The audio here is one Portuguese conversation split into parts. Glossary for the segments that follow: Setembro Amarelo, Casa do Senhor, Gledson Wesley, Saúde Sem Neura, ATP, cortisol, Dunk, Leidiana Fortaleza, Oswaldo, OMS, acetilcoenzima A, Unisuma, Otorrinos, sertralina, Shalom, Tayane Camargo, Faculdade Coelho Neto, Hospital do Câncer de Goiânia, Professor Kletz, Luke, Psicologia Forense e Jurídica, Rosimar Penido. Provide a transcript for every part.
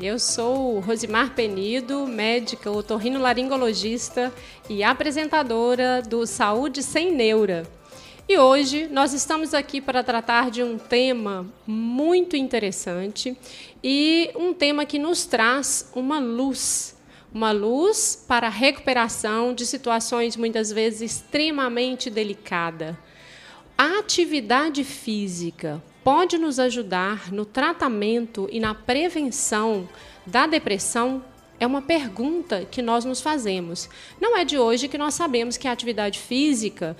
Eu sou Rosimar Penido, médica otorrinolaringologista e apresentadora do Saúde Sem Neura. E hoje nós estamos aqui para tratar de um tema muito interessante e um tema que nos traz uma luz para a recuperação de situações muitas vezes extremamente delicadas. A atividade física pode nos ajudar no tratamento e na prevenção da depressão? É uma pergunta que nós nos fazemos. Não é de hoje que nós sabemos que a atividade física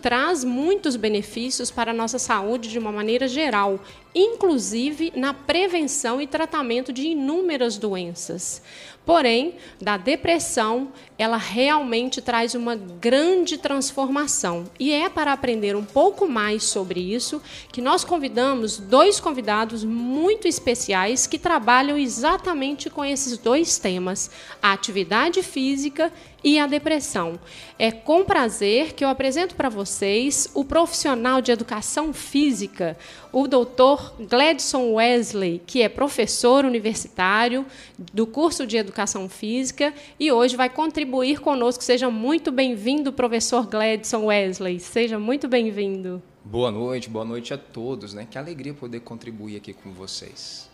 traz muitos benefícios para a nossa saúde de uma maneira geral, inclusive na prevenção e tratamento de inúmeras doenças. Porém, da depressão, ela realmente traz uma grande transformação. E é para aprender um pouco mais sobre isso que nós convidamos dois convidados muito especiais que trabalham exatamente com esses dois temas, a atividade física e a depressão. É com prazer que eu apresento para vocês o profissional de educação física, o doutor Gledson Wesley, que é professor universitário do curso de educação física e hoje vai contribuir conosco. Seja muito bem-vindo, professor Gledson Wesley. Seja muito bem-vindo. Boa noite a todos, né? Que alegria poder contribuir aqui com vocês.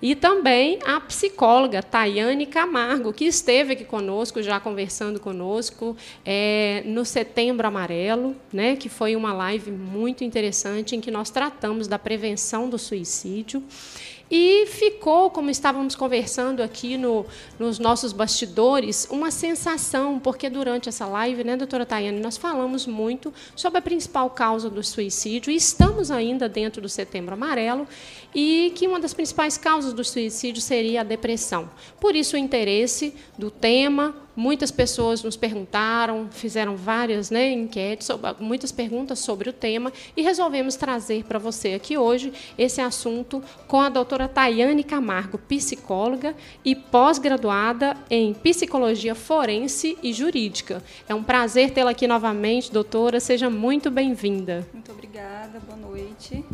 E também a psicóloga Tayane Camargo, que esteve aqui conosco, já conversando conosco no Setembro Amarelo, né, que foi uma live muito interessante em que nós tratamos da prevenção do suicídio. E ficou, como estávamos conversando aqui nos nossos bastidores, uma sensação, porque durante essa live, né, doutora Tayane, nós falamos muito sobre a principal causa do suicídio, e estamos ainda dentro do Setembro Amarelo, e que uma das principais causas do suicídio seria a depressão. Por isso o interesse do tema. Muitas pessoas nos perguntaram, fizeram várias, né, enquetes, muitas perguntas sobre o tema, e resolvemos trazer para você aqui hoje esse assunto com a doutora Tayane Camargo, psicóloga e pós-graduada em Psicologia Forense e Jurídica. É um prazer tê-la aqui novamente, doutora. Seja muito bem-vinda. Muito obrigada, boa noite.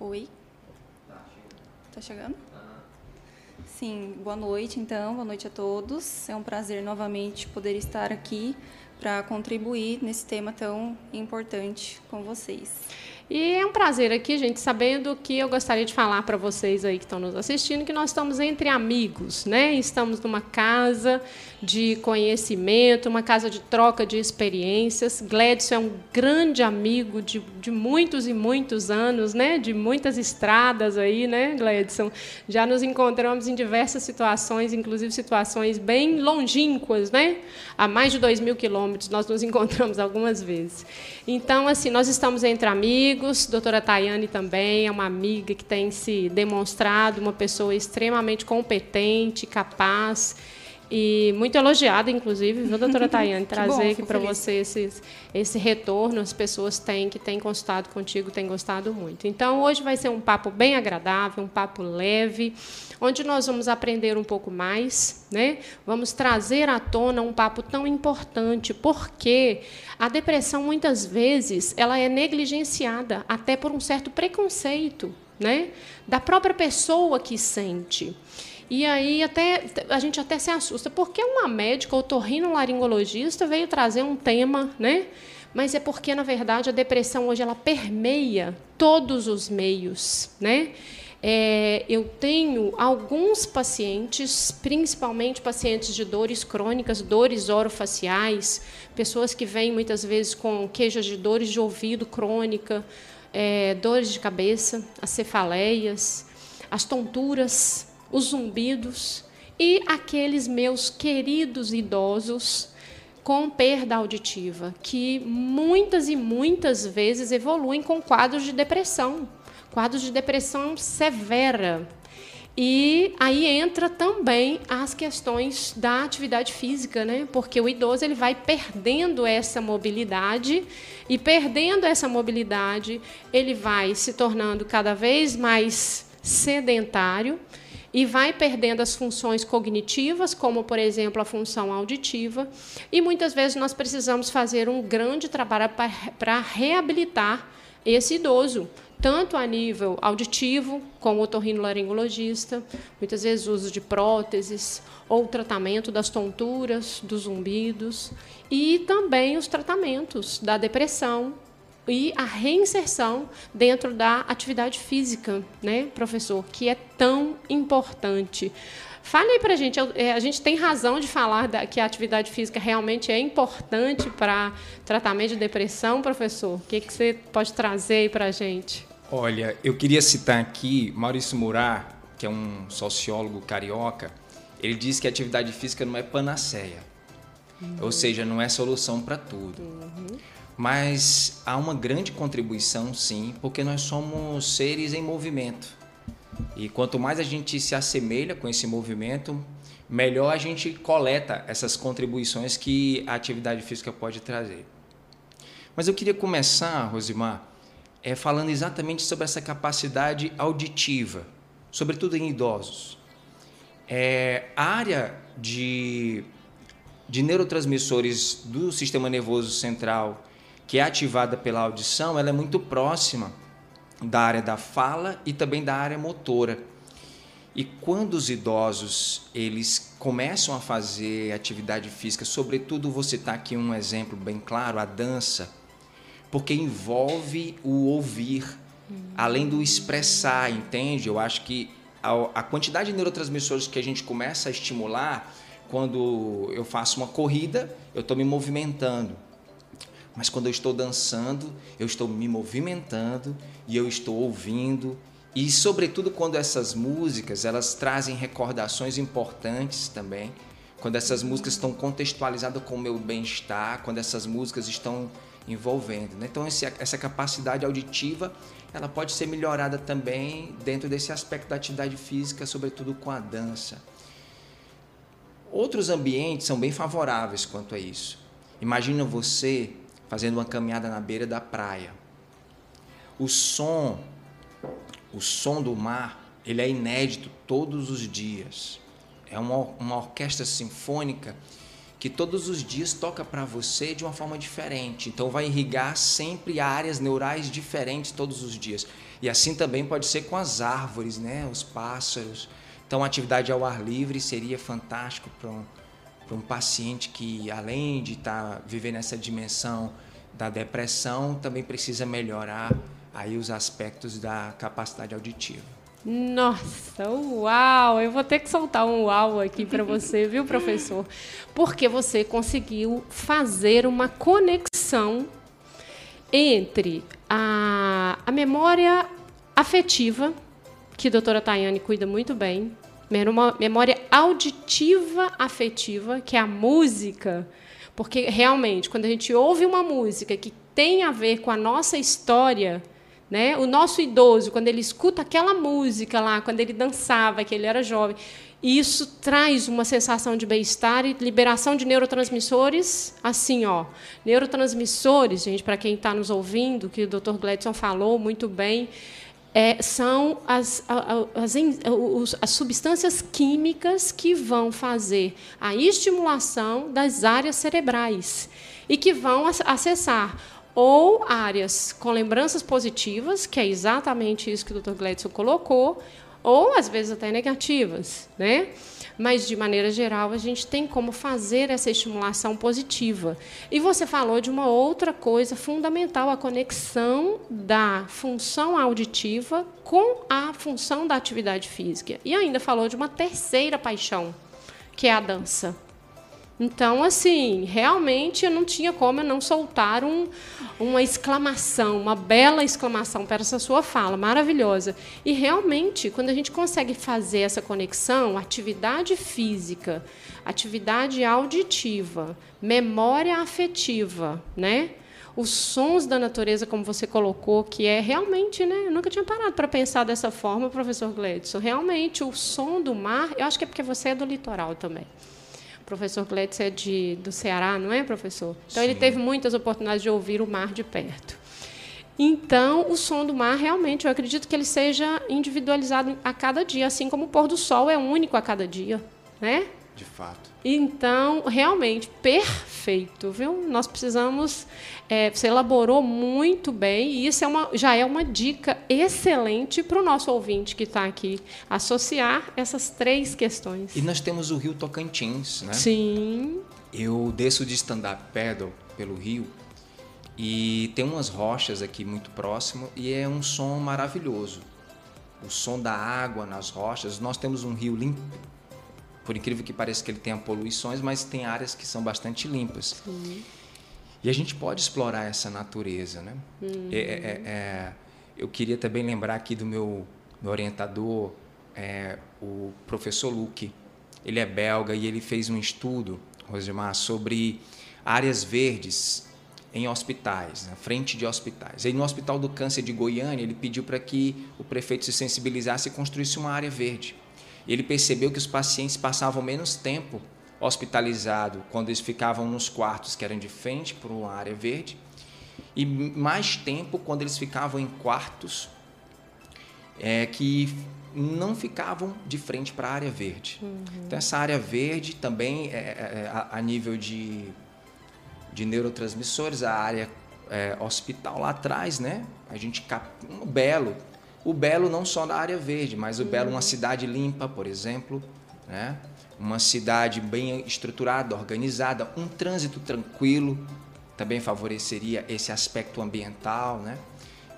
Oi? Tá chegando? Sim, boa noite, então, boa noite a todos. É um prazer novamente poder estar aqui para contribuir nesse tema tão importante com vocês. E é um prazer aqui, gente, sabendo que eu gostaria de falar para vocês aí que estão nos assistindo que nós estamos entre amigos, né? Estamos numa casa de conhecimento, uma casa de troca de experiências. Gledson é um grande amigo de muitos e muitos anos, né? De muitas estradas aí, né, Gledson? Já nos encontramos em diversas situações, inclusive situações bem longínquas, né? A mais de 2.000 quilômetros nós nos encontramos algumas vezes. Então, assim, nós estamos entre amigos. Doutora Tayane também é uma amiga que tem se demonstrado uma pessoa extremamente competente, capaz, e muito elogiada, inclusive, viu, doutora Tayane, trazer aqui para você esse retorno. As pessoas que têm consultado contigo, têm gostado muito. Então, hoje vai ser um papo bem agradável, um papo leve, onde nós vamos aprender um pouco mais, né? Vamos trazer à tona um papo tão importante, porque a depressão, muitas vezes, ela é negligenciada, até por um certo preconceito, né, da própria pessoa que sente. E aí a gente até se assusta, porque uma médica otorrinolaringologista veio trazer um tema, né? Mas é porque, na verdade, a depressão hoje ela permeia todos os meios, né? Eu tenho alguns pacientes, principalmente pacientes de dores crônicas, dores orofaciais, pessoas que vêm muitas vezes com queixas de dores de ouvido crônica, dores de cabeça, as cefaleias, as tonturas, os zumbidos, e aqueles meus queridos idosos com perda auditiva, que muitas e muitas vezes evoluem com quadros de depressão severa. E aí entra também as questões da atividade física, né? Porque o idoso ele vai perdendo essa mobilidade, e perdendo essa mobilidade, ele vai se tornando cada vez mais sedentário, e vai perdendo as funções cognitivas, como, por exemplo, a função auditiva. E, muitas vezes, nós precisamos fazer um grande trabalho para reabilitar esse idoso, tanto a nível auditivo, como o otorrinolaringologista, muitas vezes uso de próteses ou tratamento das tonturas, dos zumbidos, e também os tratamentos da depressão e a reinserção dentro da atividade física, né, professor, que é tão importante. Fale aí para a gente, a gente tem razão de falar que a atividade física realmente é importante para tratamento de depressão, professor? O que você pode trazer aí para a gente? Olha, eu queria citar aqui Maurício Murar, que é um sociólogo carioca. Ele diz que a atividade física não é panaceia, ou seja, não é solução para tudo. Mas há uma grande contribuição, sim, porque nós somos seres em movimento. E quanto mais a gente se assemelha com esse movimento, melhor a gente coleta essas contribuições que a atividade física pode trazer. Mas eu queria começar, Rosimar, falando exatamente sobre essa capacidade auditiva, sobretudo em idosos. A área de neurotransmissores do sistema nervoso central, que é ativada pela audição, ela é muito próxima da área da fala e também da área motora. E quando os idosos eles começam a fazer atividade física, sobretudo vou citar aqui um exemplo bem claro, a dança, porque envolve o ouvir, além do expressar, entende? Eu acho que a quantidade de neurotransmissores que a gente começa a estimular, quando eu faço uma corrida, eu estou me movimentando. Mas quando eu estou dançando, eu estou me movimentando e eu estou ouvindo. E, sobretudo, quando essas músicas, elas trazem recordações importantes também. Quando essas músicas estão contextualizadas com o meu bem-estar, quando essas músicas estão envolvendo, né? Então, essa capacidade auditiva, ela pode ser melhorada também dentro desse aspecto da atividade física, sobretudo com a dança. Outros ambientes são bem favoráveis quanto a isso. Imagina você fazendo uma caminhada na beira da praia. O som do mar, ele é inédito todos os dias. É uma orquestra sinfônica que todos os dias toca para você de uma forma diferente. Então vai irrigar sempre áreas neurais diferentes todos os dias. E assim também pode ser com as árvores, né? Os pássaros. Então a atividade ao ar livre seria fantástico para um paciente que, além de estar vivendo essa dimensão da depressão, também precisa melhorar aí os aspectos da capacidade auditiva. Nossa, uau! Eu vou ter que soltar um uau aqui para você, viu, professor? Porque você conseguiu fazer uma conexão entre a memória afetiva, que a doutora Tayane cuida muito bem, uma memória auditiva afetiva, que é a música, porque realmente, quando a gente ouve uma música que tem a ver com a nossa história, né? O nosso idoso, quando ele escuta aquela música lá, quando ele dançava, que ele era jovem, isso traz uma sensação de bem-estar e liberação de neurotransmissores, assim, ó. Neurotransmissores, gente, para quem está nos ouvindo, que o Dr. Gledson falou muito bem, são as substâncias químicas que vão fazer a estimulação das áreas cerebrais e que vão acessar ou áreas com lembranças positivas, que é exatamente isso que o Dr. Gledson colocou, ou, às vezes, até negativas, né? Mas, de maneira geral, a gente tem como fazer essa estimulação positiva. E você falou de uma outra coisa fundamental, a conexão da função auditiva com a função da atividade física. E ainda falou de uma terceira paixão, que é a dança. Então, assim, realmente eu não tinha como eu não soltar uma exclamação, uma bela exclamação para essa sua fala, maravilhosa. E, realmente, quando a gente consegue fazer essa conexão, atividade física, atividade auditiva, memória afetiva, né? Os sons da natureza, como você colocou, que é realmente, né? Eu nunca tinha parado para pensar dessa forma, professor Gledson. Realmente, o som do mar, eu acho que é porque você é do litoral também. O professor Kletz é do Ceará, não é, professor? Então, Sim. Ele teve muitas oportunidades de ouvir o mar de perto. Então, o som do mar, realmente, eu acredito que ele seja individualizado a cada dia, assim como o pôr do sol é único a cada dia, né? De fato. Então, realmente, perfeito, viu? Nós precisamos... você elaborou muito bem, e isso já é uma dica excelente para o nosso ouvinte que está aqui, associar essas três questões. E nós temos o Rio Tocantins, né? Sim. Eu desço de stand-up paddle pelo rio, e tem umas rochas aqui muito próximo, e é um som maravilhoso. O som da água nas rochas. Nós temos um rio limpo. Por incrível que pareça, que ele tenha poluições, mas tem áreas que são bastante limpas. Sim. E a gente pode explorar essa natureza, né? Uhum. Eu queria também lembrar aqui do meu orientador, o professor Luke. Ele é belga e ele fez um estudo, Rosimar, sobre áreas verdes em hospitais, na frente de hospitais. E no Hospital do Câncer de Goiânia, ele pediu para que o prefeito se sensibilizasse e construísse uma área verde. Ele percebeu que os pacientes passavam menos tempo hospitalizados quando eles ficavam nos quartos que eram de frente para uma área verde, e mais tempo quando eles ficavam em quartos que não ficavam de frente para a área verde. Uhum. Então, essa área verde também, a nível de neurotransmissores, a área hospital lá atrás, né? A gente capta um belo... O belo não só na área verde, mas o belo, uma cidade limpa, por exemplo, né? Uma cidade bem estruturada, organizada, um trânsito tranquilo também favoreceria esse aspecto ambiental, né?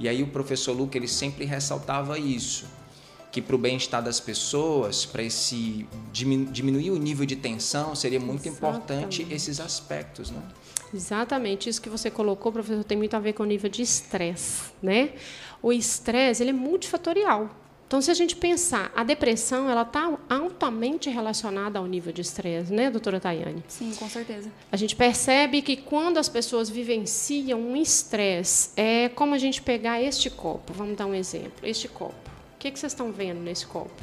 E aí o professor Luca, ele sempre ressaltava isso, que para o bem-estar das pessoas, para esse diminuir o nível de tensão, seria muito importante esses aspectos, né? Exatamente, isso que você colocou, professor, tem muito a ver com o nível de estresse, né? O estresse, ele é multifatorial. Então, se a gente pensar, a depressão, ela está altamente relacionada ao nível de estresse, né, doutora Tayane? Sim, com certeza. A gente percebe que quando as pessoas vivenciam um estresse, é como a gente pegar este copo. Vamos dar um exemplo. Este copo. O que vocês estão vendo nesse copo?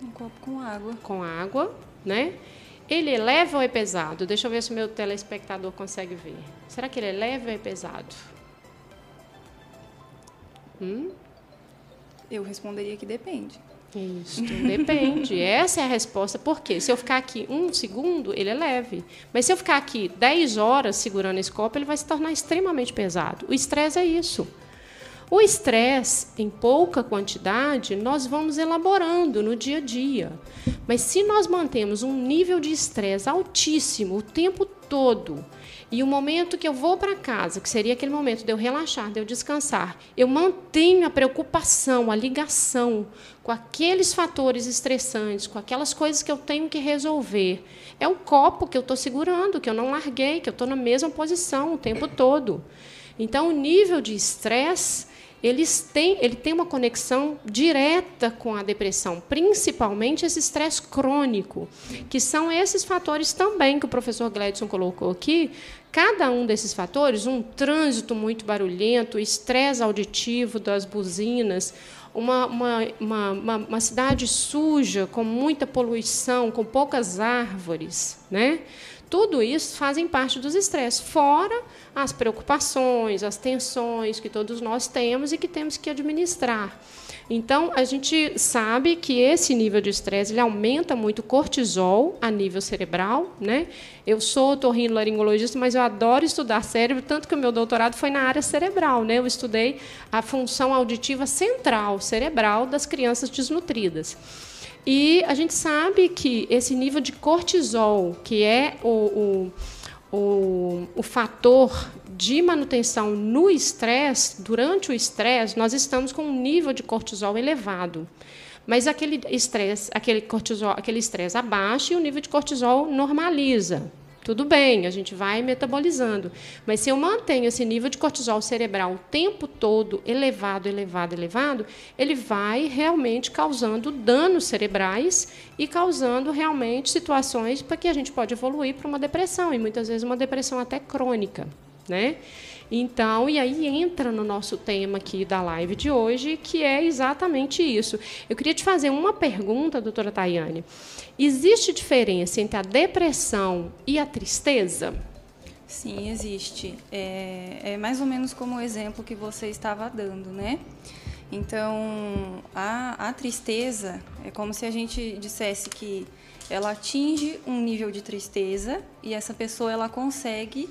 Um copo com água. Com água, né? Ele é leve ou é pesado? Deixa eu ver se o meu telespectador consegue ver. Será que ele é leve ou é pesado? Eu responderia que depende. Isso, depende. Essa é a resposta. Por quê? Se eu ficar aqui um segundo, ele é leve. Mas se eu ficar aqui 10 horas segurando esse copo, ele vai se tornar extremamente pesado. O estresse é isso. O estresse, em pouca quantidade, nós vamos elaborando no dia a dia. Mas se nós mantemos um nível de estresse altíssimo o tempo todo, e o momento que eu vou para casa, que seria aquele momento de eu relaxar, de eu descansar, eu mantenho a preocupação, a ligação com aqueles fatores estressantes, com aquelas coisas que eu tenho que resolver. É o copo que eu estou segurando, que eu não larguei, que eu estou na mesma posição o tempo todo. Então, o nível de estresse... Ele tem uma conexão direta com a depressão, principalmente esse estresse crônico, que são esses fatores também que o professor Gledson colocou aqui. Cada um desses fatores, um trânsito muito barulhento, estresse auditivo das buzinas, uma cidade suja, com muita poluição, com poucas árvores, né? Tudo isso fazem parte dos estresses, fora as preocupações, as tensões que todos nós temos e que temos que administrar. Então, a gente sabe que esse nível de estresse, ele aumenta muito o cortisol a nível cerebral, né? Eu sou otorrinolaringologista, mas eu adoro estudar cérebro, tanto que o meu doutorado foi na área cerebral, né? Eu estudei a função auditiva central, cerebral, das crianças desnutridas. E a gente sabe que esse nível de cortisol, que é o fator de manutenção no estresse, durante o estresse, nós estamos com um nível de cortisol elevado. Mas aquele estresse abaixa e o nível de cortisol normaliza. Tudo bem, a gente vai metabolizando. Mas se eu mantenho esse nível de cortisol cerebral o tempo todo elevado, elevado, elevado, ele vai realmente causando danos cerebrais e causando realmente situações para que a gente pode evoluir para uma depressão, e muitas vezes uma depressão até crônica, né? Então, e aí entra no nosso tema aqui da live de hoje, que é exatamente isso. Eu queria te fazer uma pergunta, doutora Tayane. Existe diferença entre a depressão e a tristeza? Sim, existe. É mais ou menos como o exemplo que você estava dando, né? Então, a tristeza é como se a gente dissesse que ela atinge um nível de tristeza e essa pessoa ela consegue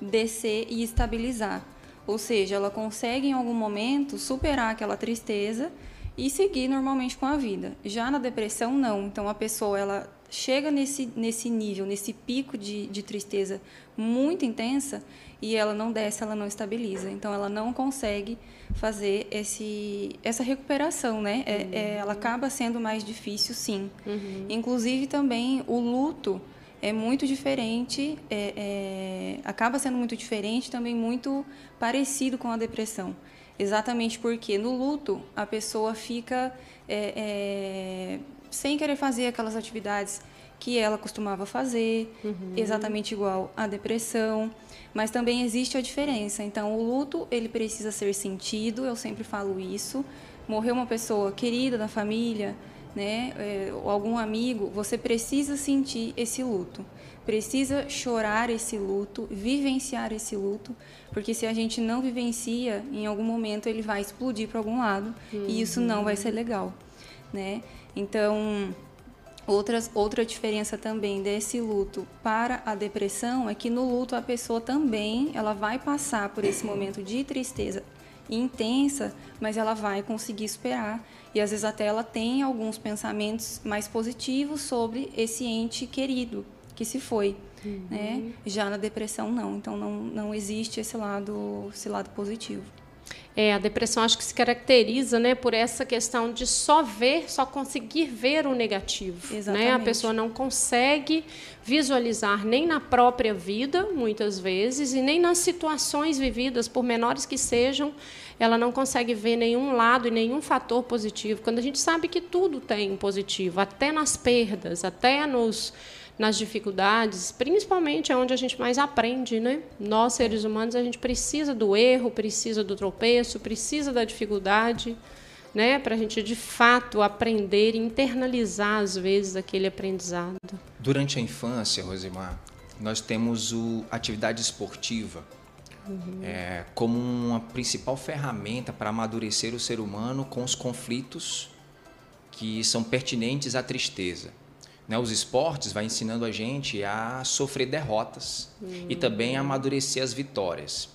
descer e estabilizar. Ou seja, ela consegue em algum momento superar aquela tristeza e seguir normalmente com a vida. Já na depressão, não. Então, a pessoa ela chega nesse nível, nesse pico de tristeza muito intensa e ela não desce, ela não estabiliza. Então, ela não consegue fazer essa recuperação, né? Ela acaba sendo mais difícil, sim. Uhum. Inclusive, também, o luto é muito diferente, acaba sendo muito diferente, também muito parecido com a depressão. Exatamente porque no luto a pessoa fica sem querer fazer aquelas atividades que ela costumava fazer, uhum. Exatamente igual à depressão, mas também existe a diferença. Então o luto ele precisa ser sentido, eu sempre falo isso. Morreu uma pessoa querida da família, né, ou algum amigo, você precisa sentir esse luto, precisa chorar esse luto, vivenciar esse luto, porque se a gente não vivencia, em algum momento ele vai explodir para algum lado, uhum. E isso não vai ser legal, né? Então, outra diferença também desse luto para a depressão é que no luto a pessoa também ela vai passar por esse momento de tristeza intensa, mas ela vai conseguir superar e às vezes até ela tem alguns pensamentos mais positivos sobre esse ente querido que se foi, uhum. Né? Já na depressão não, então não existe esse lado positivo. A depressão acho que se caracteriza, né, por essa questão de só conseguir ver o negativo. Exatamente. Né? A pessoa não consegue visualizar nem na própria vida, muitas vezes, e nem nas situações vividas, por menores que sejam, ela não consegue ver nenhum lado e nenhum fator positivo. Quando a gente sabe que tudo tem positivo, até nas perdas, até nas dificuldades, principalmente é onde a gente mais aprende, né? Nós, seres humanos, a gente precisa do erro, precisa do tropeço, precisa da dificuldade, né? Para a gente, de fato, aprender e internalizar, às vezes, aquele aprendizado. Durante a infância, Rosimar, nós temos a atividade esportiva, uhum. Como uma principal ferramenta para amadurecer o ser humano com os conflitos que são pertinentes à tristeza. Né, os esportes vai ensinando a gente a sofrer derrotas, uhum. E também a amadurecer as vitórias.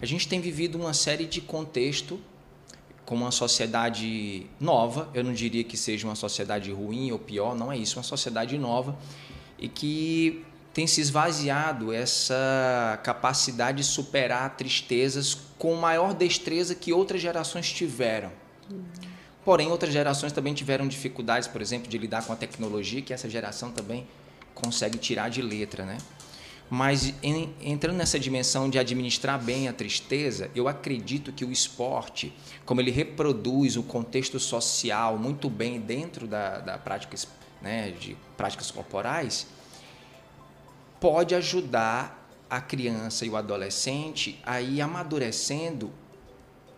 A gente tem vivido uma série de contexto com uma sociedade nova, eu não diria que seja uma sociedade ruim ou pior, não é isso, uma sociedade nova e que tem se esvaziado essa capacidade de superar tristezas com maior destreza que outras gerações tiveram. Uhum. Porém, outras gerações também tiveram dificuldades, por exemplo, de lidar com a tecnologia, que essa geração também consegue tirar de letra, né? Mas entrando nessa dimensão de administrar bem a tristeza, eu acredito que o esporte, como ele reproduz o contexto social muito bem dentro da prática, né, de práticas corporais, pode ajudar a criança e o adolescente a ir amadurecendo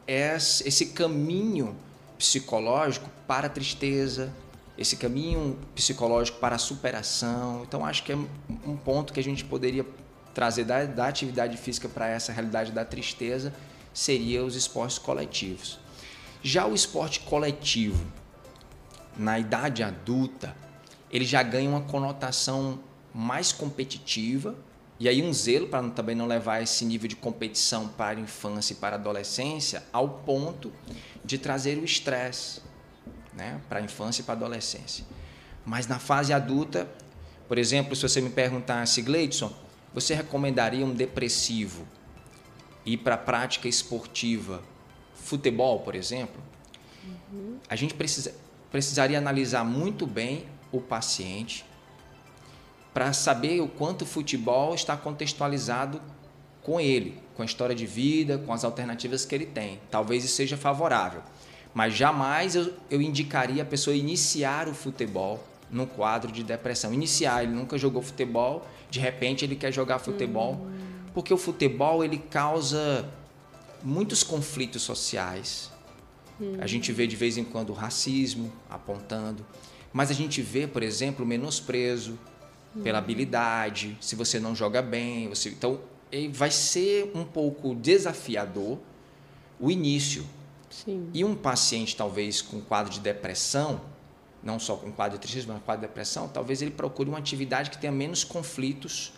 esse caminho psicológico para a tristeza, esse caminho psicológico para a superação. Então, acho que é um ponto que a gente poderia trazer da atividade física para essa realidade da tristeza, seria os esportes coletivos. Já o esporte coletivo, na idade adulta, ele já ganha uma conotação mais competitiva e aí um zelo para também não levar esse nível de competição para a infância e para a adolescência ao ponto de trazer o estresse, né, para a infância e para a adolescência. Mas na fase adulta, por exemplo, se você me perguntasse, Gledson, você recomendaria um depressivo ir para a prática esportiva, futebol, por exemplo? Uhum. A gente precisaria analisar muito bem o paciente para saber o quanto o futebol está contextualizado com ele, com a história de vida, com as alternativas que ele tem. Talvez isso seja favorável, mas jamais eu indicaria a pessoa iniciar o futebol num quadro de depressão. Iniciar, ele nunca jogou futebol, de repente ele quer jogar futebol, porque o futebol ele causa muitos conflitos sociais. A gente vê de vez em quando o racismo apontando, mas a gente vê, por exemplo, o menosprezo pela habilidade, se você não joga bem, então vai ser um pouco desafiador o início. Sim. E um paciente talvez com quadro de depressão, não só com quadro de tristeza, mas com quadro de depressão, talvez ele procure uma atividade que tenha menos conflitos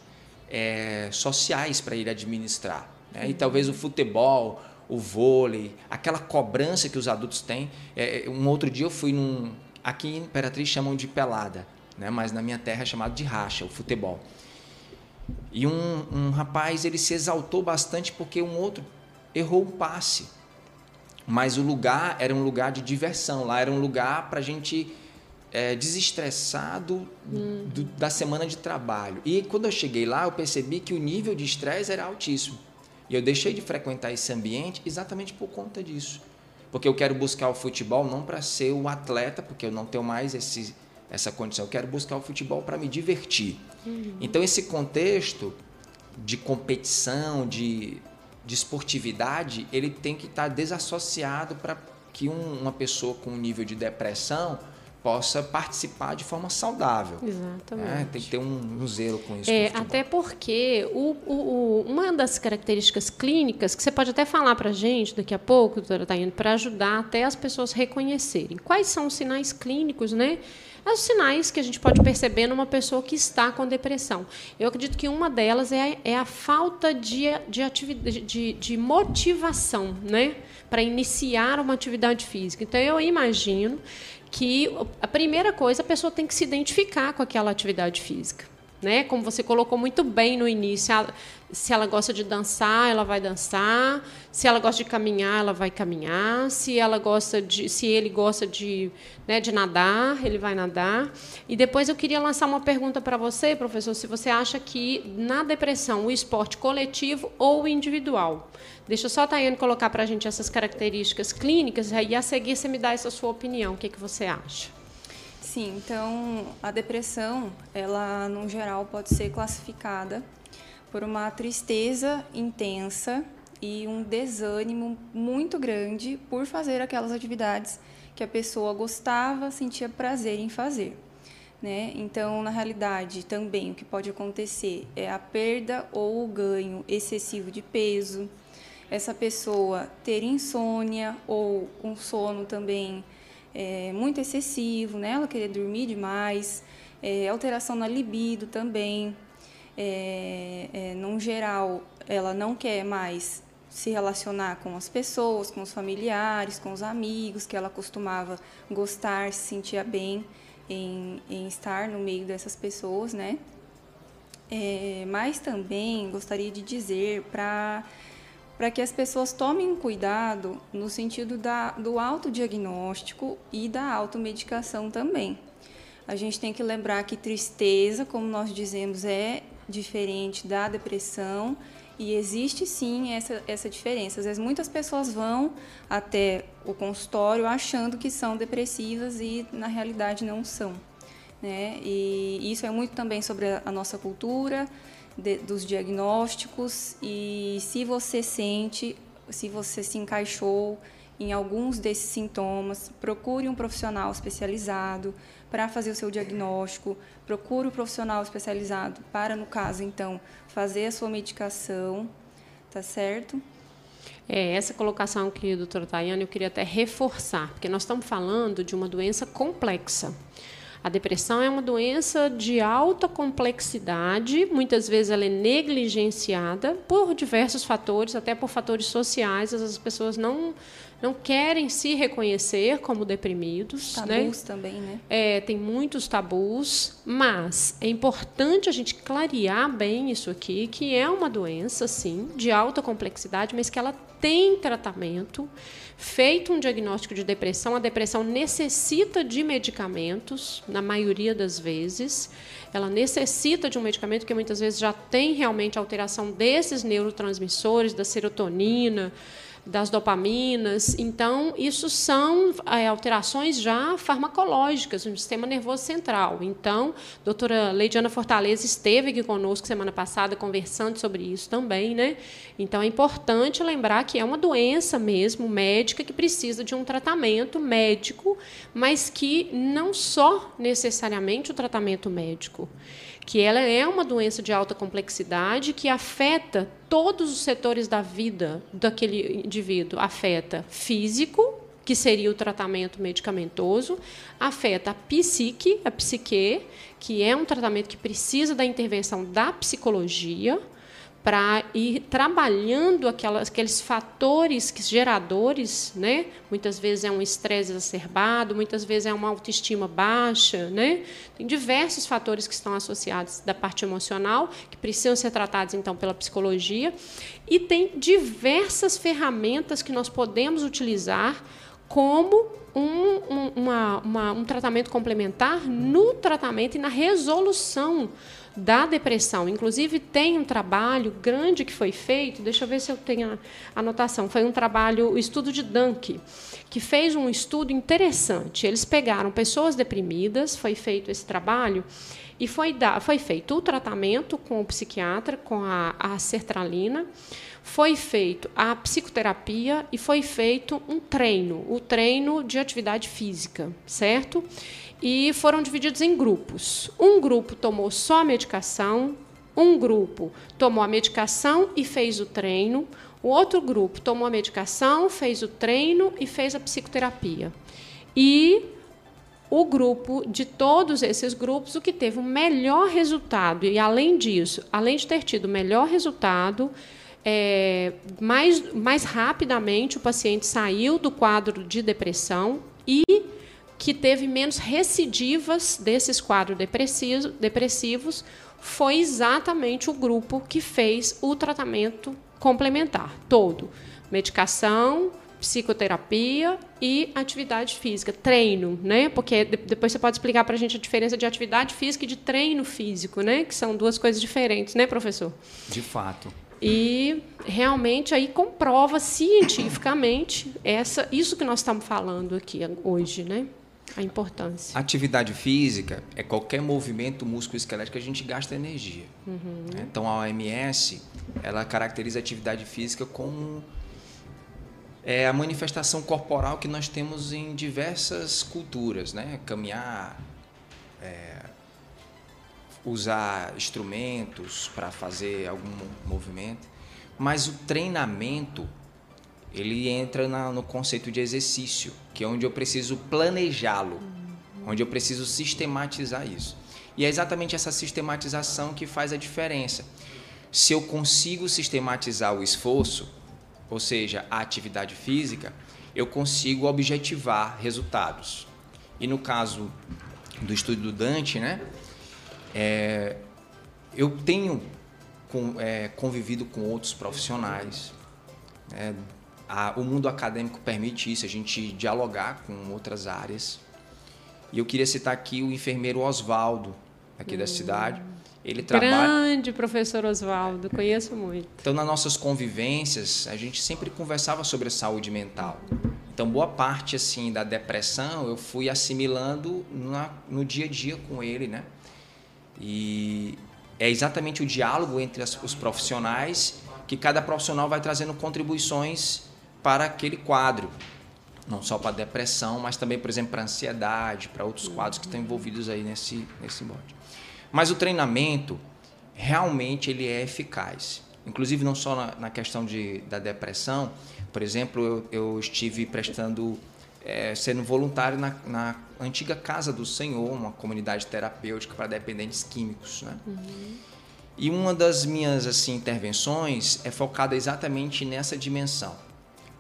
sociais para ele administrar, né? E talvez o futebol, o vôlei, aquela cobrança que os adultos têm. Um outro dia eu fui num... Aqui em Imperatriz chamam de pelada, né? Mas na minha terra é chamado de racha, o futebol. E um rapaz, ele se exaltou bastante porque um outro errou um passe. Mas o lugar era um lugar de diversão. Lá era um lugar para a gente desestressar da semana de trabalho. E quando eu cheguei lá, eu percebi que o nível de estresse era altíssimo. E eu deixei de frequentar esse ambiente exatamente por conta disso. Porque eu quero buscar o futebol não para ser o atleta, porque eu não tenho mais essa condição. Eu quero buscar o futebol para me divertir. Então, esse contexto de competição, de esportividade, ele tem que estar desassociado para que uma pessoa com um nível de depressão possa participar de forma saudável. Exatamente. Tem que ter um zelo com isso. Até porque uma das características clínicas, que você pode até falar para a gente daqui a pouco, doutora Tayane, para ajudar até as pessoas reconhecerem quais são os sinais clínicos, né? Os sinais que a gente pode perceber numa pessoa que está com depressão. Eu acredito que uma delas é a falta de motivação, né, para iniciar uma atividade física. Então, eu imagino que a primeira coisa, a pessoa tem que se identificar com aquela atividade física, né? Como você colocou muito bem no início, se ela gosta de dançar, ela vai dançar, se ela gosta de caminhar, ela vai caminhar, se ele gosta de, né, de nadar, ele vai nadar. E depois eu queria lançar uma pergunta para você, professor, se você acha que na depressão o esporte coletivo ou individual. Deixa só a Tayane colocar para a gente essas características clínicas e a seguir você me dá essa sua opinião, o que você acha? Sim, então a depressão, ela no geral pode ser classificada por uma tristeza intensa e um desânimo muito grande por fazer aquelas atividades que a pessoa gostava, sentia prazer em fazer, né? Então, na realidade, também o que pode acontecer é a perda ou o ganho excessivo de peso, essa pessoa ter insônia ou um sono também muito excessivo, né? Ela querer dormir demais, alteração na libido também, num geral, ela não quer mais se relacionar com as pessoas, com os familiares, com os amigos, que ela costumava gostar, se sentia bem em estar no meio dessas pessoas, né? Mas também gostaria de dizer para que as pessoas tomem cuidado no sentido do autodiagnóstico e da automedicação também. A gente tem que lembrar que tristeza, como nós dizemos, é diferente da depressão e existe sim essa diferença. Às vezes muitas pessoas vão até o consultório achando que são depressivas e na realidade não são, né? E isso é muito também sobre a nossa cultura, dos diagnósticos, e se você se encaixou em alguns desses sintomas, procure um profissional especializado para fazer o seu diagnóstico, procure um profissional especializado para, no caso, então, fazer a sua medicação, tá certo? Essa colocação que a doutora Tayane, eu queria até reforçar, porque nós estamos falando de uma doença complexa. A depressão é uma doença de alta complexidade, muitas vezes ela é negligenciada por diversos fatores, até por fatores sociais, as pessoas não querem se reconhecer como deprimidos. Tabus, né? Também, né? Tem muitos tabus, mas é importante a gente clarear bem isso aqui, que é uma doença, sim, de alta complexidade, mas que ela tem tratamento. Feito um diagnóstico de depressão, a depressão necessita de medicamentos, na maioria das vezes. Ela necessita de um medicamento que muitas vezes já tem realmente alteração desses neurotransmissores, da serotonina, das dopaminas. Então, isso são alterações já farmacológicas no sistema nervoso central. Então, a doutora Leidiana Fortaleza esteve aqui conosco semana passada conversando sobre isso também, né? Então, é importante lembrar que é uma doença mesmo médica que precisa de um tratamento médico, mas que não só necessariamente o tratamento médico, que ela é uma doença de alta complexidade que afeta todos os setores da vida daquele indivíduo. Afeta físico, que seria o tratamento medicamentoso, afeta a psique, que é um tratamento que precisa da intervenção da psicologia para ir trabalhando aqueles fatores geradores, né? Muitas vezes é um estresse exacerbado, muitas vezes é uma autoestima baixa, né? Tem diversos fatores que estão associados da parte emocional, que precisam ser tratados, então, pela psicologia. E tem diversas ferramentas que nós podemos utilizar como um tratamento complementar no tratamento e na resolução da depressão. Inclusive, tem um trabalho grande que foi feito, deixa eu ver se eu tenho a anotação, foi um trabalho, o estudo de Dunk, que fez um estudo interessante. Eles pegaram pessoas deprimidas, foi feito esse trabalho, e foi feito o tratamento com o psiquiatra, com a sertralina, foi feito a psicoterapia e foi feito um treino, o treino de atividade física, certo? E foram divididos em grupos. Um grupo tomou só a medicação, um grupo tomou a medicação e fez o treino, o outro grupo tomou a medicação, fez o treino e fez a psicoterapia. E o grupo, de todos esses grupos, o que teve o melhor resultado, e além disso, além de ter tido o melhor resultado, mais rapidamente o paciente saiu do quadro de depressão e que teve menos recidivas desses quadros depressivos foi exatamente o grupo que fez o tratamento complementar todo. Medicação, psicoterapia e atividade física, treino, né? Porque depois você pode explicar para a gente a diferença de atividade física e de treino físico, né? Que são duas coisas diferentes, né, professor? De fato. E realmente aí comprova cientificamente isso que nós estamos falando aqui hoje, né? A importância. Atividade física é qualquer movimento músculo-esquelético que a gente gasta energia. Uhum. Então, a OMS, ela caracteriza a atividade física como a manifestação corporal que nós temos em diversas culturas, né? Caminhar, usar instrumentos para fazer algum movimento, mas o treinamento, ele entra no conceito de exercício, que é onde eu preciso planejá-lo, onde eu preciso sistematizar isso. E é exatamente essa sistematização que faz a diferença. Se eu consigo sistematizar o esforço, ou seja, a atividade física, eu consigo objetivar resultados. E no caso do estudo do Dante, né? Eu tenho convivido com outros profissionais. O mundo acadêmico permite isso, a gente dialogar com outras áreas. E eu queria citar aqui o enfermeiro Oswaldo, aqui da cidade. Ele trabalha... Grande professor Oswaldo, conheço muito. Então, nas nossas convivências, a gente sempre conversava sobre a saúde mental. Então, boa parte assim, da depressão eu fui assimilando no dia a dia com ele, né? E é exatamente o diálogo entre os profissionais, que cada profissional vai trazendo contribuições para aquele quadro, não só para a depressão, mas também, por exemplo, para a ansiedade, para outros quadros que estão envolvidos aí nesse bode. Mas o treinamento, realmente, ele é eficaz. Inclusive, não só na questão da depressão. Por exemplo, eu estive sendo voluntário na antiga Casa do Senhor, uma comunidade terapêutica para dependentes químicos, né? Uhum. E uma das minhas intervenções é focada exatamente nessa dimensão.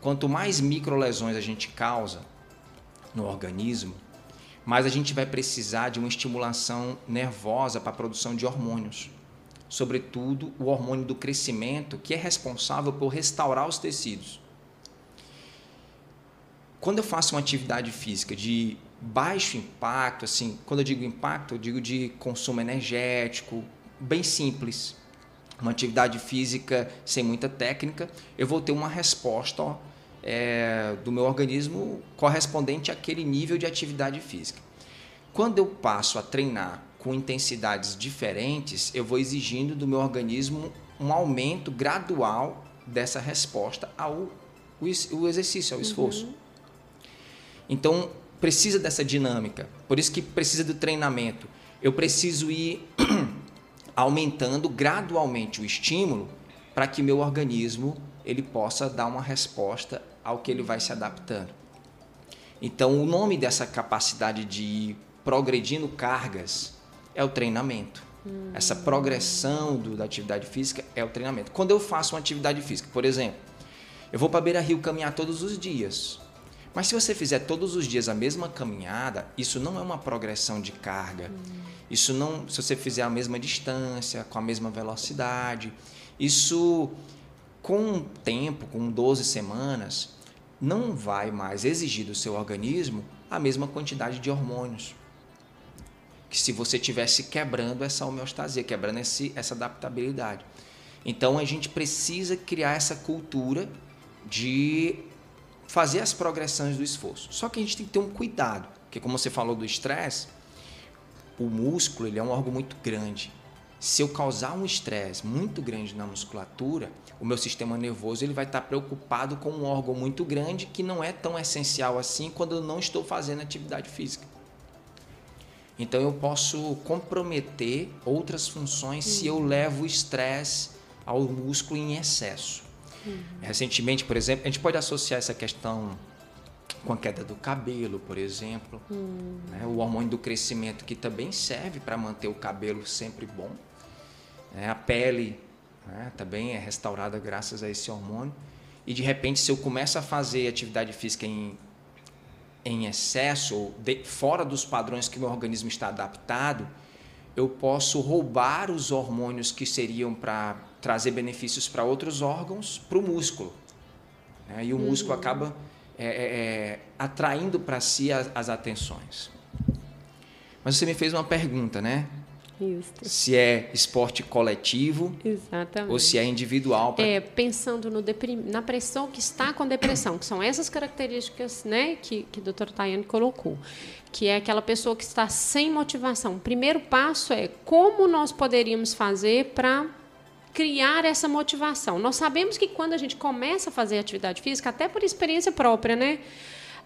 Quanto mais microlesões a gente causa no organismo, mais a gente vai precisar de uma estimulação nervosa para a produção de hormônios, sobretudo o hormônio do crescimento, que é responsável por restaurar os tecidos. Quando eu faço uma atividade física de baixo impacto, quando eu digo impacto, eu digo de consumo energético, bem simples, uma atividade física sem muita técnica, eu vou ter uma resposta do meu organismo correspondente àquele nível de atividade física. Quando eu passo a treinar com intensidades diferentes, eu vou exigindo do meu organismo um aumento gradual dessa resposta ao exercício, ao esforço. Uhum. Então, precisa dessa dinâmica. Por isso que precisa do treinamento. Eu preciso ir aumentando gradualmente o estímulo para que meu organismo ele possa dar uma resposta ao que ele vai se adaptando. Então, o nome dessa capacidade de ir progredindo cargas é o treinamento. Essa progressão da atividade física é o treinamento. Quando eu faço uma atividade física, por exemplo, eu vou para beira-rio caminhar todos os dias. Mas se você fizer todos os dias a mesma caminhada, isso não é uma progressão de carga. Isso não, se você fizer a mesma distância, com a mesma velocidade, isso com o tempo, com 12 semanas, não vai mais exigir do seu organismo a mesma quantidade de hormônios. Que se você estivesse quebrando essa homeostasia, quebrando essa adaptabilidade. Então a gente precisa criar essa cultura de fazer as progressões do esforço. Só que a gente tem que ter um cuidado, porque como você falou do estresse, o músculo ele é um órgão muito grande. Se eu causar um estresse muito grande na musculatura, o meu sistema nervoso ele vai estar preocupado com um órgão muito grande que não é tão essencial assim quando eu não estou fazendo atividade física. Então eu posso comprometer outras funções se eu levo o estresse ao músculo em excesso. Recentemente, por exemplo, a gente pode associar essa questão com a queda do cabelo, por exemplo, né? O hormônio do crescimento que também serve para manter o cabelo sempre bom, a pele, né, também é restaurada graças a esse hormônio. E de repente, se eu começo a fazer atividade física em excesso, ou fora dos padrões que o meu organismo está adaptado, eu posso roubar os hormônios que seriam para trazer benefícios para outros órgãos, para o músculo, né? E o músculo acaba atraindo para si as atenções. Mas você me fez uma pergunta, né? Justo. Se é esporte coletivo. Exatamente. Ou se é individual. Pensando na pessoa que está com depressão, que são essas características, né, que a doutora Tayane colocou, que é aquela pessoa que está sem motivação. O primeiro passo é como nós poderíamos fazer para criar essa motivação. Nós sabemos que quando a gente começa a fazer atividade física, até por experiência própria, né?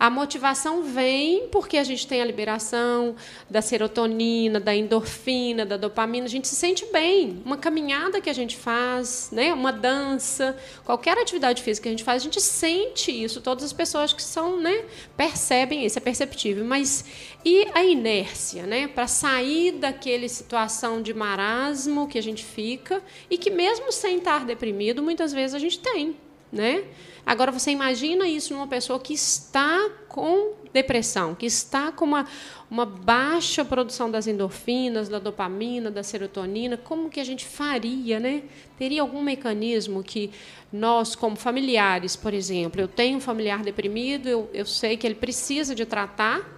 A motivação vem porque a gente tem a liberação da serotonina, da endorfina, da dopamina. A gente se sente bem. Uma caminhada que a gente faz, né? Uma dança, qualquer atividade física que a gente faz, a gente sente isso. Todas as pessoas que são, né, percebem isso, é perceptível. Mas e a inércia, né? Para sair daquela situação de marasmo que a gente fica e que mesmo sem estar deprimido, muitas vezes a gente tem, né? Agora, você imagina isso numa pessoa que está com depressão, que está com uma baixa produção das endorfinas, da dopamina, da serotonina. Como que a gente faria, né? Teria algum mecanismo que nós, como familiares, por exemplo, eu tenho um familiar deprimido, eu sei que ele precisa de tratar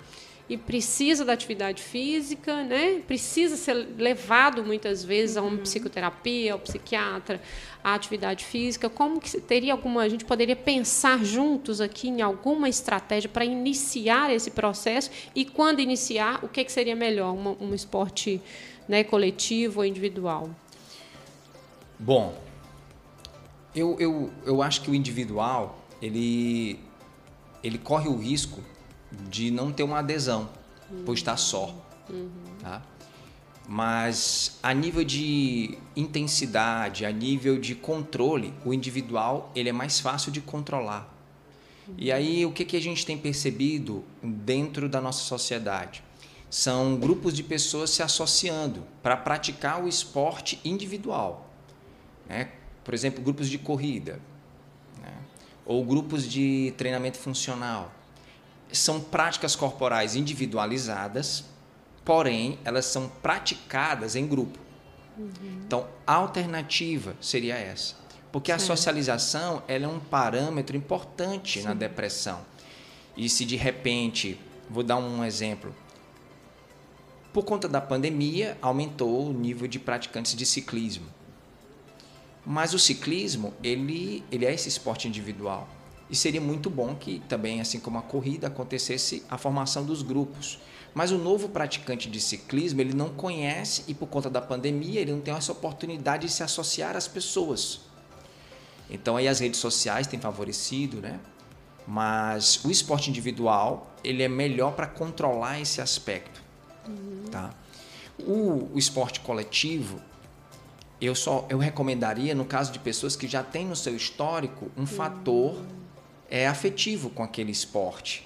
e precisa da atividade física, né? Precisa ser levado, muitas vezes, a uma psicoterapia, ao psiquiatra, à atividade física. Como que teria alguma... A gente poderia pensar juntos aqui em alguma estratégia para iniciar esse processo e, quando iniciar, o que seria melhor? Um esporte, né, coletivo ou individual? Bom, eu acho que o individual, ele corre o risco de não ter uma adesão, por estar só. Tá? Mas a nível de intensidade, a nível de controle, o individual ele é mais fácil de controlar. E aí o que a gente tem percebido dentro da nossa sociedade? São grupos de pessoas se associando para praticar o esporte individual, né? Por exemplo, grupos de corrida, né? Ou grupos de treinamento funcional. São práticas corporais individualizadas, porém, elas são praticadas em grupo. Então, a alternativa seria essa. Porque a socialização ela é um parâmetro importante na depressão. E se de repente, vou dar um exemplo. Por conta da pandemia, aumentou o nível de praticantes de ciclismo. Mas o ciclismo, ele é esse esporte individual. E seria muito bom que também, assim como a corrida, acontecesse a formação dos grupos. Mas o novo praticante de ciclismo, ele não conhece e por conta da pandemia, ele não tem essa oportunidade de se associar às pessoas. Então aí as redes sociais têm favorecido, né? Mas o esporte individual, ele é melhor para controlar esse aspecto. Tá? O esporte coletivo, eu recomendaria, no caso de pessoas que já têm no seu histórico um fator afetivo com aquele esporte.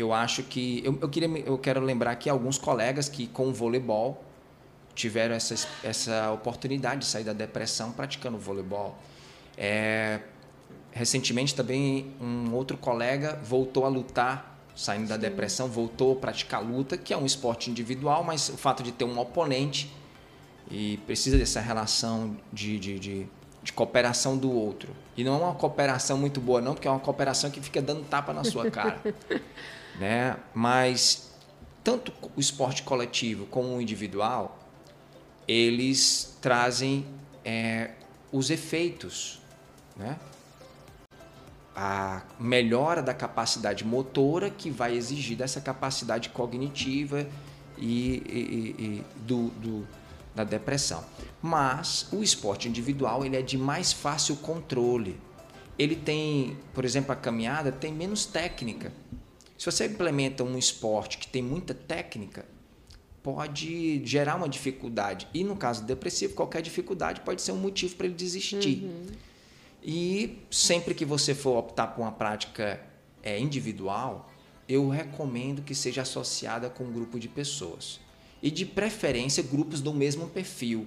Eu acho que... Eu quero lembrar aqui alguns colegas que, com o voleibol, tiveram essa oportunidade de sair da depressão praticando o voleibol. Recentemente, também, um outro colega voltou a lutar, saindo da depressão, voltou a praticar luta, que é um esporte individual, mas o fato de ter um oponente e precisa dessa relação de cooperação do outro. E não é uma cooperação muito boa, não, porque é uma cooperação que fica dando tapa na sua cara. Né? Mas tanto o esporte coletivo como o individual, eles trazem os efeitos, né? A melhora da capacidade motora, que vai exigir dessa capacidade cognitiva da depressão. Mas o esporte individual, ele é de mais fácil controle. Ele tem, por exemplo, a caminhada tem menos técnica. Se você implementa um esporte que tem muita técnica, pode gerar uma dificuldade. E no caso depressivo, qualquer dificuldade pode ser um motivo para ele desistir. Uhum. E sempre que você for optar por uma prática individual, eu recomendo que seja associada com um grupo de pessoas. E de preferência, grupos do mesmo perfil.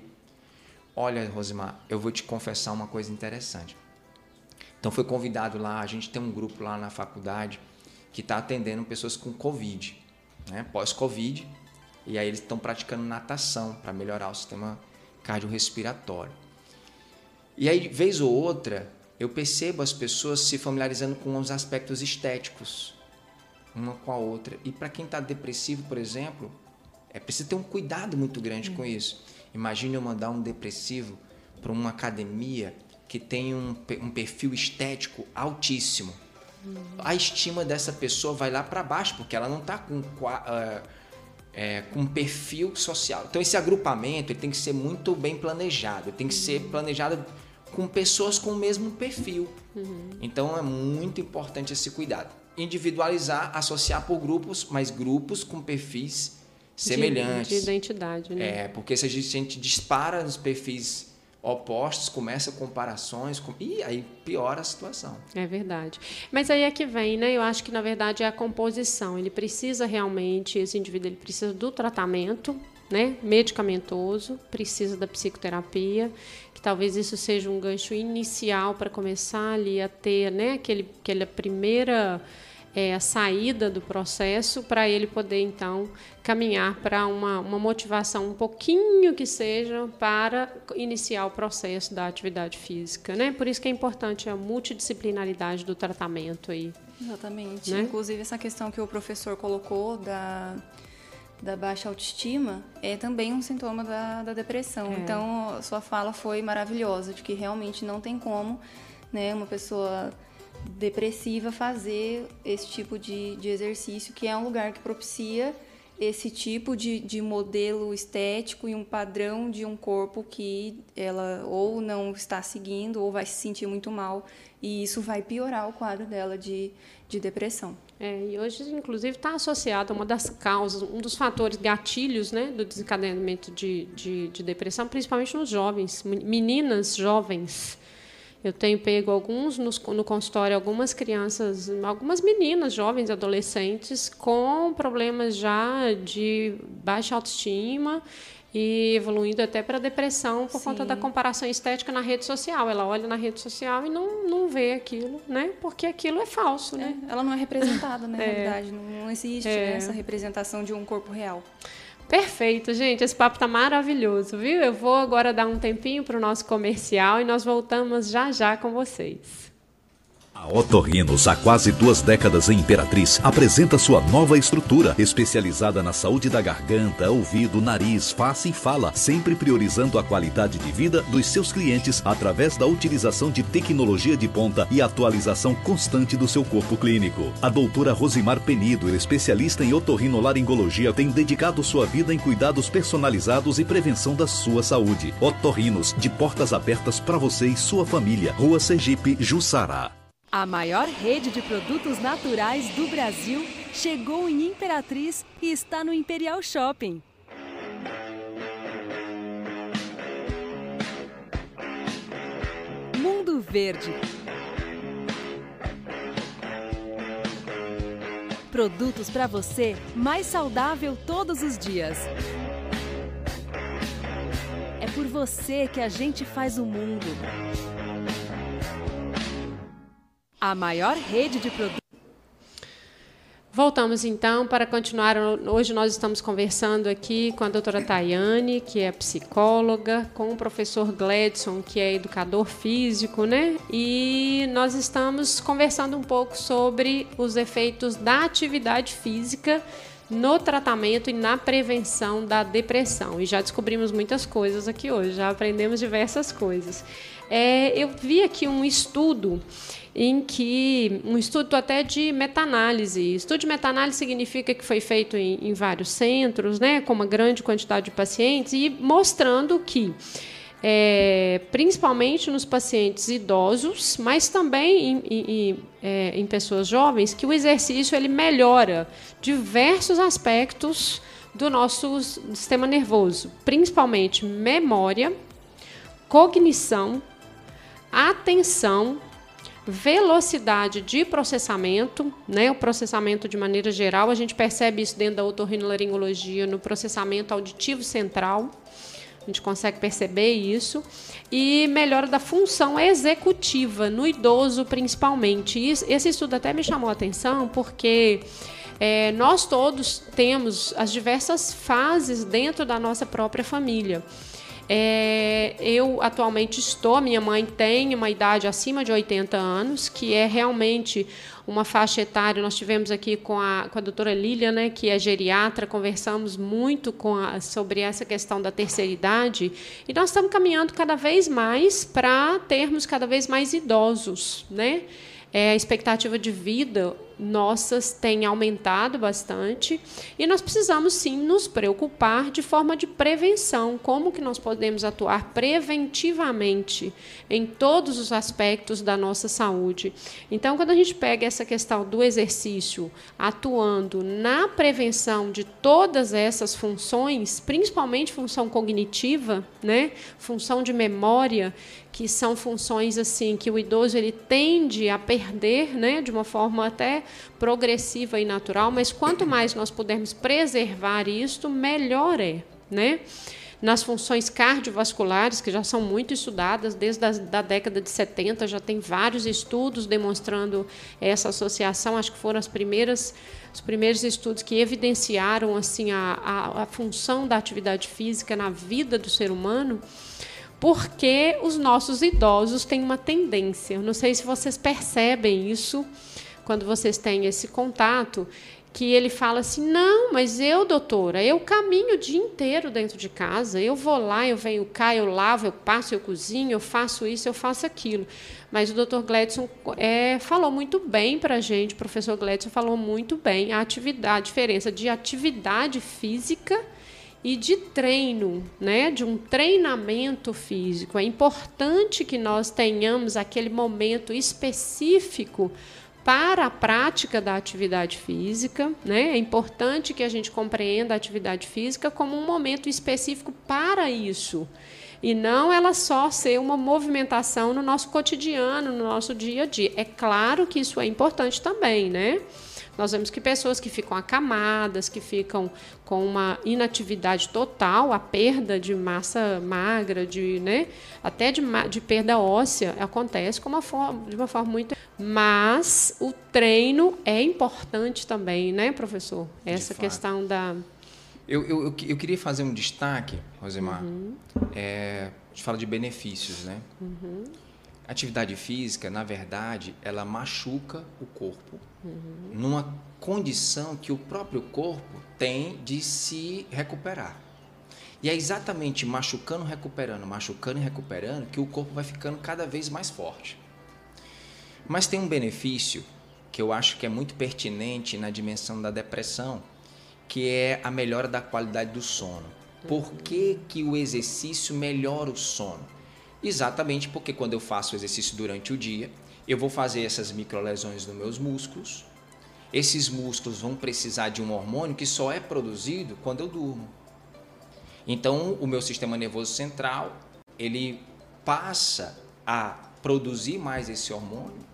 Olha, Rosimar, eu vou te confessar uma coisa interessante. Então, foi convidado lá, a gente tem um grupo lá na faculdade que está atendendo pessoas com Covid, né? Pós-Covid. E aí eles estão praticando natação para melhorar o sistema cardiorrespiratório. E aí, vez ou outra, eu percebo as pessoas se familiarizando com os aspectos estéticos, uma com a outra. E para quem está depressivo, por exemplo, é preciso ter um cuidado muito grande com isso. Imagine eu mandar um depressivo para uma academia que tem um perfil estético altíssimo. A estima dessa pessoa vai lá para baixo, porque ela não está com um perfil social. Então, esse agrupamento ele tem que ser muito bem planejado. Ele tem que ser planejado com pessoas com o mesmo perfil. Uhum. Então, é muito importante esse cuidado. Individualizar, associar por grupos, mas grupos com perfis semelhantes. De identidade, né? Porque se a gente dispara nos perfis opostos, começa comparações, e aí piora a situação. É verdade. Mas aí é que vem, né? Eu acho que, na verdade, é a composição. Ele precisa realmente, esse indivíduo, ele precisa do tratamento, né? Medicamentoso, precisa da psicoterapia, que talvez isso seja um gancho inicial para começar ali a ter, né? Aquela primeira... a saída do processo, para ele poder, então, caminhar para uma motivação um pouquinho que seja para iniciar o processo da atividade física, né? Por isso que é importante a multidisciplinaridade do tratamento aí. Exatamente. Né? Inclusive, essa questão que o professor colocou da baixa autoestima é também um sintoma da depressão. Então, sua fala foi maravilhosa, de que realmente não tem como, né, uma pessoa depressiva fazer esse tipo de exercício, que é um lugar que propicia esse tipo de modelo estético e um padrão de um corpo que ela ou não está seguindo ou vai se sentir muito mal, e isso vai piorar o quadro dela de depressão. E hoje, inclusive, está associado a uma das causas, um dos fatores gatilhos, né, do desencadeamento de depressão, principalmente nos jovens, meninas jovens. Eu tenho pego alguns no consultório, algumas crianças, algumas meninas, jovens, adolescentes, com problemas já de baixa autoestima e evoluindo até para depressão por conta da comparação estética na rede social. Ela olha na rede social e não vê aquilo, né? Porque aquilo é falso, né? Ela não é representada, né, na verdade. Não existe né, essa representação de um corpo real. Perfeito, gente. Esse papo tá maravilhoso, viu? Eu vou agora dar um tempinho para o nosso comercial e nós voltamos já já com vocês. A Otorrinos, há quase 2 décadas em Imperatriz, apresenta sua nova estrutura, especializada na saúde da garganta, ouvido, nariz, face e fala, sempre priorizando a qualidade de vida dos seus clientes através da utilização de tecnologia de ponta e atualização constante do seu corpo clínico. A doutora Rosimar Penido, especialista em otorrinolaringologia, tem dedicado sua vida em cuidados personalizados e prevenção da sua saúde. Otorrinos, de portas abertas para você e sua família. Rua Sergipe, Jussará. A maior rede de produtos naturais do Brasil chegou em Imperatriz e está no Imperial Shopping. Mundo Verde, Produtos para você mais saudável todos os dias. É por você que a gente faz o mundo. A maior rede de produtos. Voltamos, então, para continuar. Hoje nós estamos conversando aqui com a doutora Tayane, que é psicóloga, com o professor Gledson, que é educador físico, né? E nós estamos conversando um pouco sobre os efeitos da atividade física no tratamento e na prevenção da depressão. E já descobrimos muitas coisas aqui hoje, já aprendemos diversas coisas. Eu vi aqui um estudo... um estudo até de meta-análise. Estudo de meta-análise significa que foi feito em vários centros, né, com uma grande quantidade de pacientes, e mostrando que, principalmente nos pacientes idosos, mas também em pessoas jovens, que o exercício ele melhora diversos aspectos do nosso sistema nervoso, principalmente memória, cognição, atenção, velocidade de processamento, né? O processamento de maneira geral, a gente percebe isso dentro da otorrinolaringologia, no processamento auditivo central, a gente consegue perceber isso, e melhora da função executiva, no idoso principalmente. E esse estudo até me chamou a atenção, porque nós todos temos as diversas fases dentro da nossa própria família. Eu atualmente estou, minha mãe tem uma idade acima de 80 anos, que é realmente uma faixa etária. Nós tivemos aqui com a doutora Lília, né, que é geriatra, conversamos muito sobre essa questão da terceira idade, e nós estamos caminhando cada vez mais para termos cada vez mais idosos, né? A expectativa de vida nossas tem aumentado bastante, e nós precisamos, sim, nos preocupar de forma de prevenção, como que nós podemos atuar preventivamente em todos os aspectos da nossa saúde. Então, quando a gente pega essa questão do exercício, atuando na prevenção de todas essas funções, principalmente função cognitiva, né, função de memória, que são funções assim que o idoso ele tende a perder, né, de uma forma até progressiva e natural, mas quanto mais nós pudermos preservar isto, melhor é, né? Nas funções cardiovasculares, que já são muito estudadas, desde a década de 70 já tem vários estudos demonstrando essa associação. Acho que foram os primeiros estudos que evidenciaram assim, a função da atividade física na vida do ser humano, porque os nossos idosos têm uma tendência. Eu não sei se vocês percebem isso quando vocês têm esse contato, que ele fala assim: não, mas eu, doutora, eu caminho o dia inteiro dentro de casa, eu vou lá, eu venho cá, eu lavo, eu passo, eu cozinho, eu faço isso, eu faço aquilo. Mas o doutor Gledson falou muito bem para a gente, o professor Gledson falou muito bem a diferença de atividade física e de treino, né? De um treinamento físico. É importante que nós tenhamos aquele momento específico para a prática da atividade física, né? É importante que a gente compreenda a atividade física como um momento específico para isso, e não ela só ser uma movimentação no nosso cotidiano, no nosso dia a dia. É claro que isso é importante também, né? Nós vemos que pessoas que ficam acamadas, que ficam com uma inatividade total, a perda de massa magra, né, até de perda óssea, acontece de uma forma muito... Mas o treino é importante também, né, professor? Essa questão da... Eu queria fazer um destaque, Rosimar. Uhum. A gente fala de benefícios, né? Uhum. Atividade física, na verdade, ela machuca o corpo, uhum, numa condição que o próprio corpo tem de se recuperar. E é exatamente machucando e recuperando, que o corpo vai ficando cada vez mais forte. Mas tem um benefício que eu acho que é muito pertinente na dimensão da depressão, que é a melhora da qualidade do sono. Por que o exercício melhora o sono? Exatamente porque quando eu faço exercício durante o dia, eu vou fazer essas microlesões nos meus músculos. Esses músculos vão precisar de um hormônio que só é produzido quando eu durmo. Então, o meu sistema nervoso central, ele passa a produzir mais esse hormônio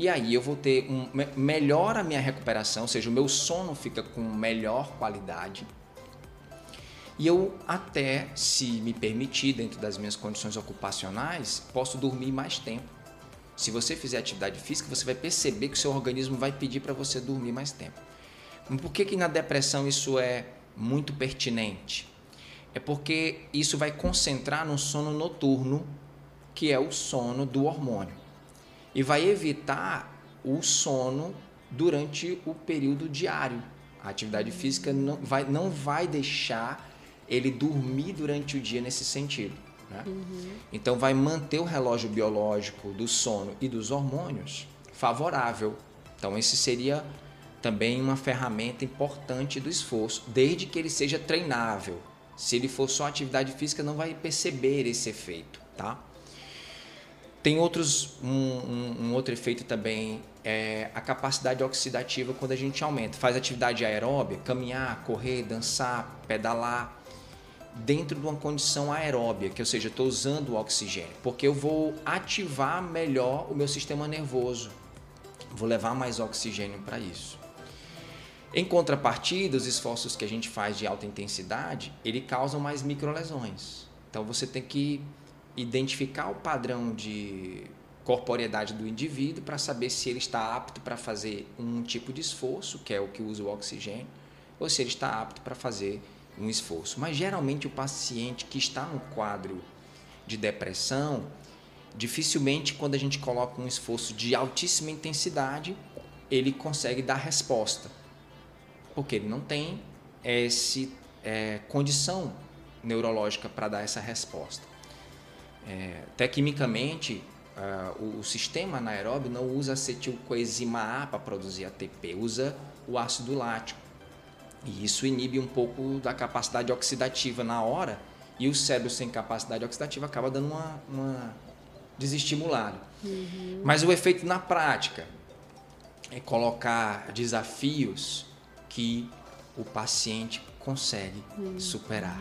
e aí eu vou ter melhora a minha recuperação, ou seja, o meu sono fica com melhor qualidade. E eu até, se me permitir, dentro das minhas condições ocupacionais, posso dormir mais tempo. Se você fizer atividade física, você vai perceber que o seu organismo vai pedir para você dormir mais tempo. Mas por que que na depressão isso é muito pertinente? É porque isso vai concentrar no sono noturno, que é o sono do hormônio. E vai evitar o sono durante o período diário. A atividade física não vai deixar ele dormir durante o dia nesse sentido, né? Uhum. Então vai manter o relógio biológico do sono e dos hormônios favorável. Então esse seria também uma ferramenta importante do esforço, desde que ele seja treinável. Se ele for só atividade física, não vai perceber esse efeito, tá? Tem outros, outro efeito também, é a capacidade oxidativa quando a gente aumenta. Faz atividade aeróbia, caminhar, correr, dançar, pedalar, dentro de uma condição aeróbia, que ou seja, eu estou usando o oxigênio, porque eu vou ativar melhor o meu sistema nervoso, vou levar mais oxigênio para isso. Em contrapartida, os esforços que a gente faz de alta intensidade, ele causam mais microlesões. Então você tem que identificar o padrão de corporeidade do indivíduo para saber se ele está apto para fazer um tipo de esforço, que é o que usa o oxigênio, ou se ele está apto para fazer um esforço. Mas geralmente o paciente que está no quadro de depressão, dificilmente quando a gente coloca um esforço de altíssima intensidade, ele consegue dar resposta, porque ele não tem condição neurológica para dar essa resposta. Tecnicamente, o sistema anaeróbio não usa acetilcoenzima A para produzir ATP, usa o ácido lático. E isso inibe um pouco da capacidade oxidativa na hora, e o cérebro sem capacidade oxidativa acaba dando uma desestimulada. Uhum. Mas o efeito na prática é colocar desafios que o paciente consegue superar.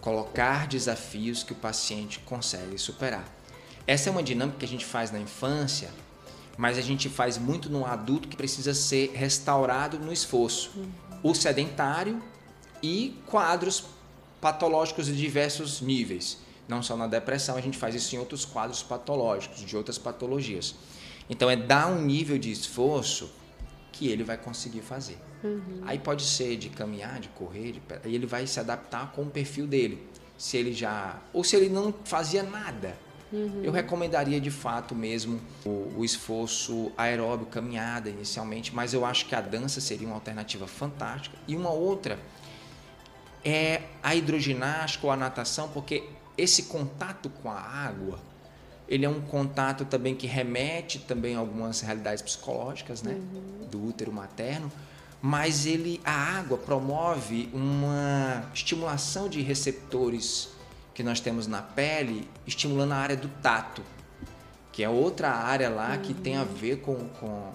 Colocar desafios que o paciente consegue superar. Essa é uma dinâmica que a gente faz na infância, mas a gente faz muito no adulto que precisa ser restaurado no esforço. O sedentário e quadros patológicos de diversos níveis. Não só na depressão, a gente faz isso em outros quadros patológicos, de outras patologias. Então é dar um nível de esforço que ele vai conseguir fazer. Uhum. Aí pode ser de caminhar, de correr, e ele vai se adaptar com o perfil dele. Se ele já... ou se ele não fazia nada. Uhum. Eu recomendaria de fato mesmo o esforço aeróbio, caminhada inicialmente, mas eu acho que a dança seria uma alternativa fantástica. E uma outra é a hidroginástica ou a natação, porque esse contato com a água, ele é um contato também que remete também a algumas realidades psicológicas, né? Uhum. Do útero materno, mas a água promove uma estimulação de receptores que nós temos na pele, estimulando a área do tato, que é outra área lá, uhum, que tem a ver com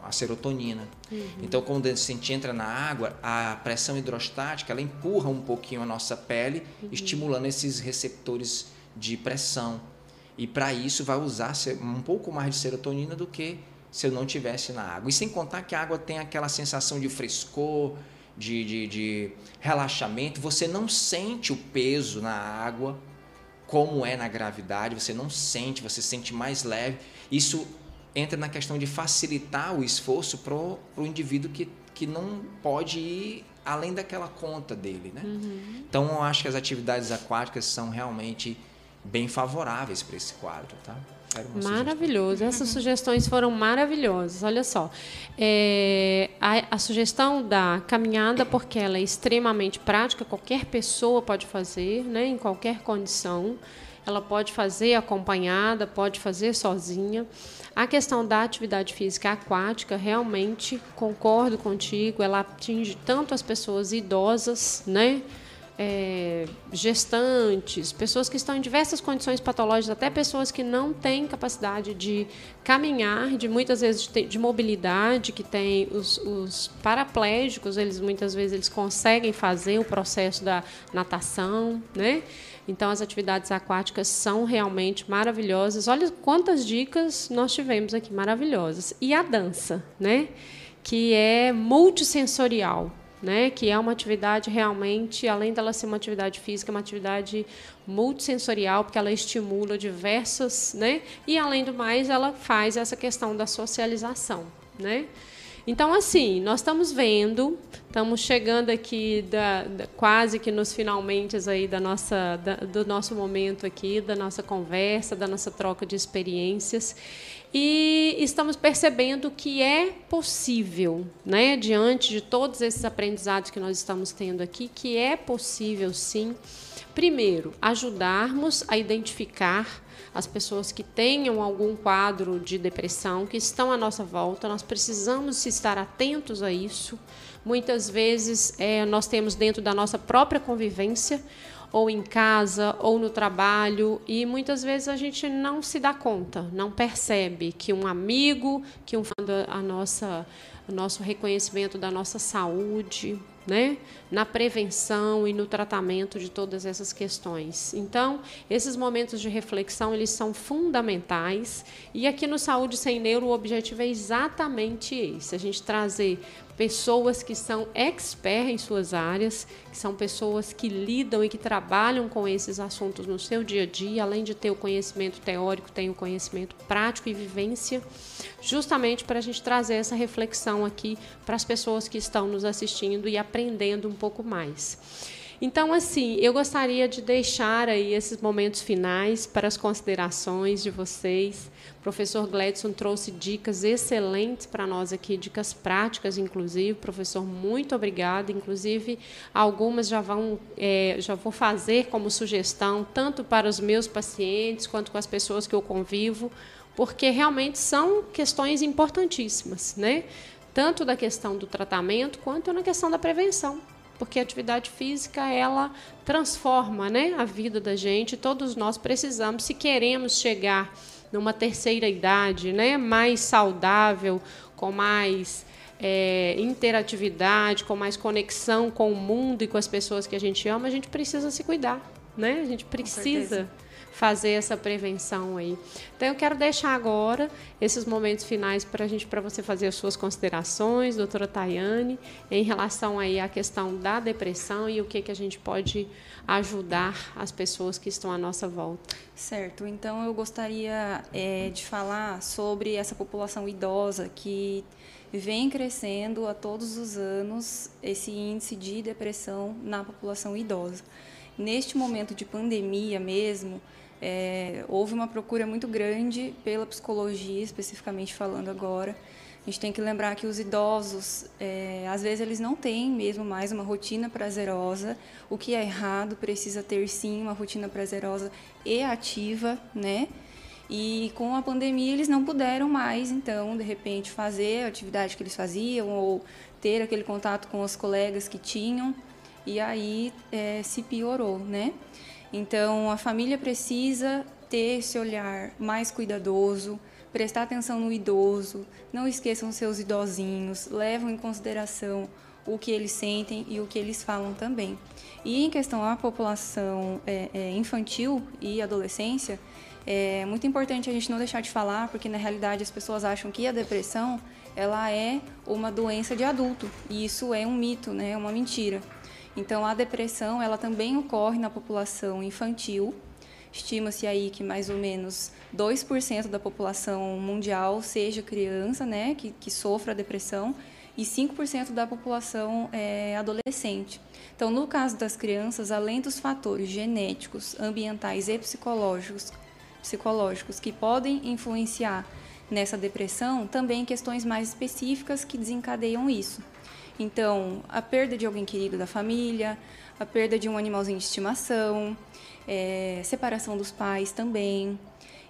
a serotonina. Uhum. Então, quando a gente entra na água, a pressão hidrostática, ela empurra um pouquinho a nossa pele, uhum, estimulando esses receptores de pressão. E para isso vai usar um pouco mais de serotonina do que se eu não estivesse na água. E sem contar que a água tem aquela sensação de frescor, de relaxamento. Você não sente o peso na água como é na gravidade. Você não sente, você sente mais leve. Isso entra na questão de facilitar o esforço para o indivíduo que não pode ir além daquela conta dele, né? Uhum. Então eu acho que as atividades aquáticas são realmente bem favoráveis para esse quadro, tá? Maravilhoso, sugestão. Essas sugestões foram maravilhosas, olha só, a sugestão da caminhada, porque ela é extremamente prática, qualquer pessoa pode fazer, né, em qualquer condição, ela pode fazer acompanhada, pode fazer sozinha. A questão da atividade física aquática, realmente concordo contigo, ela atinge tanto as pessoas idosas, né, gestantes, pessoas que estão em diversas condições patológicas, até pessoas que não têm capacidade de caminhar, de muitas vezes de mobilidade, que tem os paraplégicos, eles conseguem fazer o processo da natação, né? Então, as atividades aquáticas são realmente maravilhosas. Olha quantas dicas nós tivemos aqui, maravilhosas. E a dança, né? Que é multissensorial, né? Que é uma atividade realmente, além dela ser uma atividade física, uma atividade multissensorial, porque ela estimula diversas, né? E, além do mais, ela faz essa questão da socialização, né? Então, assim, nós estamos vendo, estamos chegando aqui quase que nos finalmente aí do nosso momento aqui, da nossa conversa, da nossa troca de experiências, e estamos percebendo que é possível, né, diante de todos esses aprendizados que nós estamos tendo aqui, que é possível, sim, primeiro, ajudarmos a identificar as pessoas que tenham algum quadro de depressão, que estão à nossa volta. Nós precisamos estar atentos a isso. Muitas vezes nós temos dentro da nossa própria convivência, ou em casa, ou no trabalho, e muitas vezes a gente não se dá conta, não percebe que um amigo, que o nosso reconhecimento da nossa saúde, né? Na prevenção e no tratamento de todas essas questões. Então, esses momentos de reflexão, eles são fundamentais, e aqui no Saúde Sem Neuro o objetivo é exatamente esse, a gente trazer pessoas que são expert em suas áreas, que são pessoas que lidam e que trabalham com esses assuntos no seu dia a dia, além de ter o conhecimento teórico, tem o conhecimento prático e vivência, justamente para a gente trazer essa reflexão aqui para as pessoas que estão nos assistindo e aprendendo um pouco mais. Então, assim, eu gostaria de deixar aí esses momentos finais para as considerações de vocês. O professor Gledson trouxe dicas excelentes para nós aqui, dicas práticas, inclusive. Professor, muito obrigada. Inclusive, algumas já vou fazer como sugestão, tanto para os meus pacientes quanto com as pessoas que eu convivo, porque realmente são questões importantíssimas, né? Tanto da questão do tratamento quanto na questão da prevenção. Porque a atividade física, ela transforma, né, a vida da gente. Todos nós precisamos, se queremos chegar numa terceira idade, né, mais saudável, com mais interatividade, com mais conexão com o mundo e com as pessoas que a gente ama, a gente precisa se cuidar, né? A gente precisa fazer essa prevenção aí. Então, eu quero deixar agora esses momentos finais para você fazer as suas considerações, doutora Tayane, em relação aí à questão da depressão e o que a gente pode ajudar as pessoas que estão à nossa volta. Certo. Então, eu gostaria de falar sobre essa população idosa que vem crescendo a todos os anos, esse índice de depressão na população idosa. Neste momento de pandemia mesmo, houve uma procura muito grande pela psicologia, especificamente falando agora. A gente tem que lembrar que os idosos, às vezes eles não têm mesmo mais uma rotina prazerosa, o que é errado, precisa ter sim uma rotina prazerosa e ativa, né? E com a pandemia eles não puderam mais, então, de repente, fazer a atividade que eles faziam ou ter aquele contato com os colegas que tinham, e aí se piorou, né? Então, a família precisa ter esse olhar mais cuidadoso, prestar atenção no idoso, não esqueçam seus idosinhos, levam em consideração o que eles sentem e o que eles falam também. E em questão à população infantil e adolescência, é muito importante a gente não deixar de falar, porque na realidade as pessoas acham que a depressão ela é uma doença de adulto, e isso é um mito, né? É uma mentira. Então, a depressão, ela também ocorre na população infantil. Estima-se aí que mais ou menos 2% da população mundial seja criança, né, que sofra depressão, e 5% da população adolescente. Então, no caso das crianças, além dos fatores genéticos, ambientais e psicológicos que podem influenciar nessa depressão, também questões mais específicas que desencadeiam isso. Então, a perda de alguém querido da família, a perda de um animalzinho de estimação, separação dos pais também.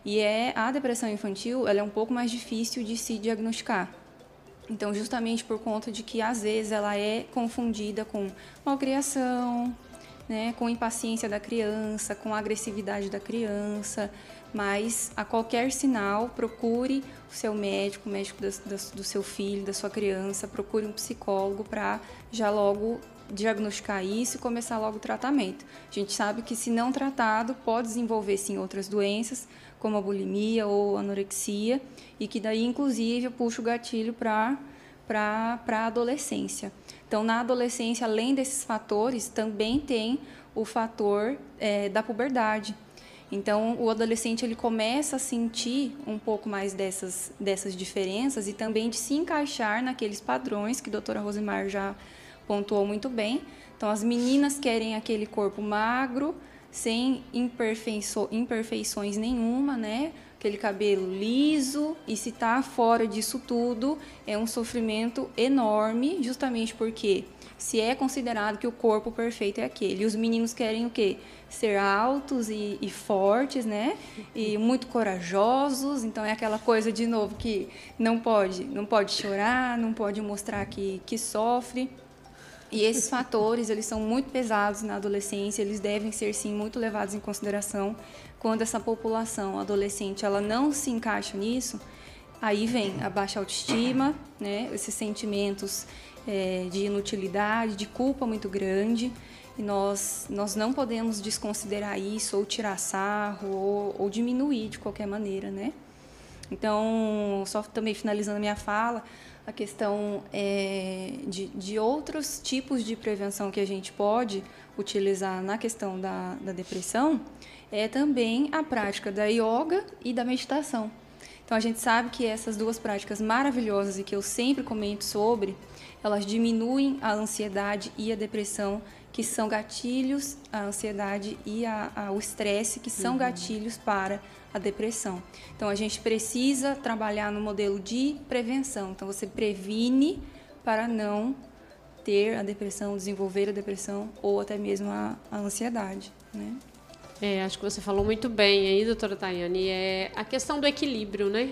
E a depressão infantil, ela é um pouco mais difícil de se diagnosticar. Então, justamente por conta de que, às vezes, ela é confundida com malcriação, né, com impaciência da criança, com agressividade da criança. Mas, a qualquer sinal, procure o seu médico, o médico do seu filho, da sua criança, procure um psicólogo para já logo diagnosticar isso e começar logo o tratamento. A gente sabe que, se não tratado, pode desenvolver sim outras doenças, como a bulimia ou anorexia, e que daí, inclusive, puxa o gatilho para a adolescência. Então, na adolescência, além desses fatores, também tem o fator da puberdade. Então, o adolescente ele começa a sentir um pouco mais dessas diferenças e também de se encaixar naqueles padrões que a doutora Rosimar já pontuou muito bem. Então, as meninas querem aquele corpo magro, sem imperfeições nenhuma, né? Aquele cabelo liso, e se tá fora disso tudo, é um sofrimento enorme, justamente porque se é considerado que o corpo perfeito é aquele. E os meninos querem o quê? Ser altos e fortes, né? E muito corajosos. Então é aquela coisa, de novo, que não pode chorar, não pode mostrar que sofre. E esses fatores, eles são muito pesados na adolescência, eles devem ser, sim, muito levados em consideração. Quando essa população adolescente, ela não se encaixa nisso, aí vem a baixa autoestima, né? Esses sentimentos de inutilidade, de culpa muito grande. E nós não podemos desconsiderar isso, ou tirar sarro, ou diminuir de qualquer maneira, né? Então, só também finalizando a minha fala, a questão de outros tipos de prevenção que a gente pode utilizar na questão da depressão é também a prática da yoga e da meditação. Então, a gente sabe que essas duas práticas maravilhosas, e que eu sempre comento sobre, elas diminuem a ansiedade e a depressão, que são gatilhos, a ansiedade e o estresse, que são gatilhos para a depressão. Então, a gente precisa trabalhar no modelo de prevenção. Então, você previne para não ter a depressão, desenvolver a depressão ou até mesmo a ansiedade, né? Acho que você falou muito bem aí, doutora Tayane. É a questão do equilíbrio, né?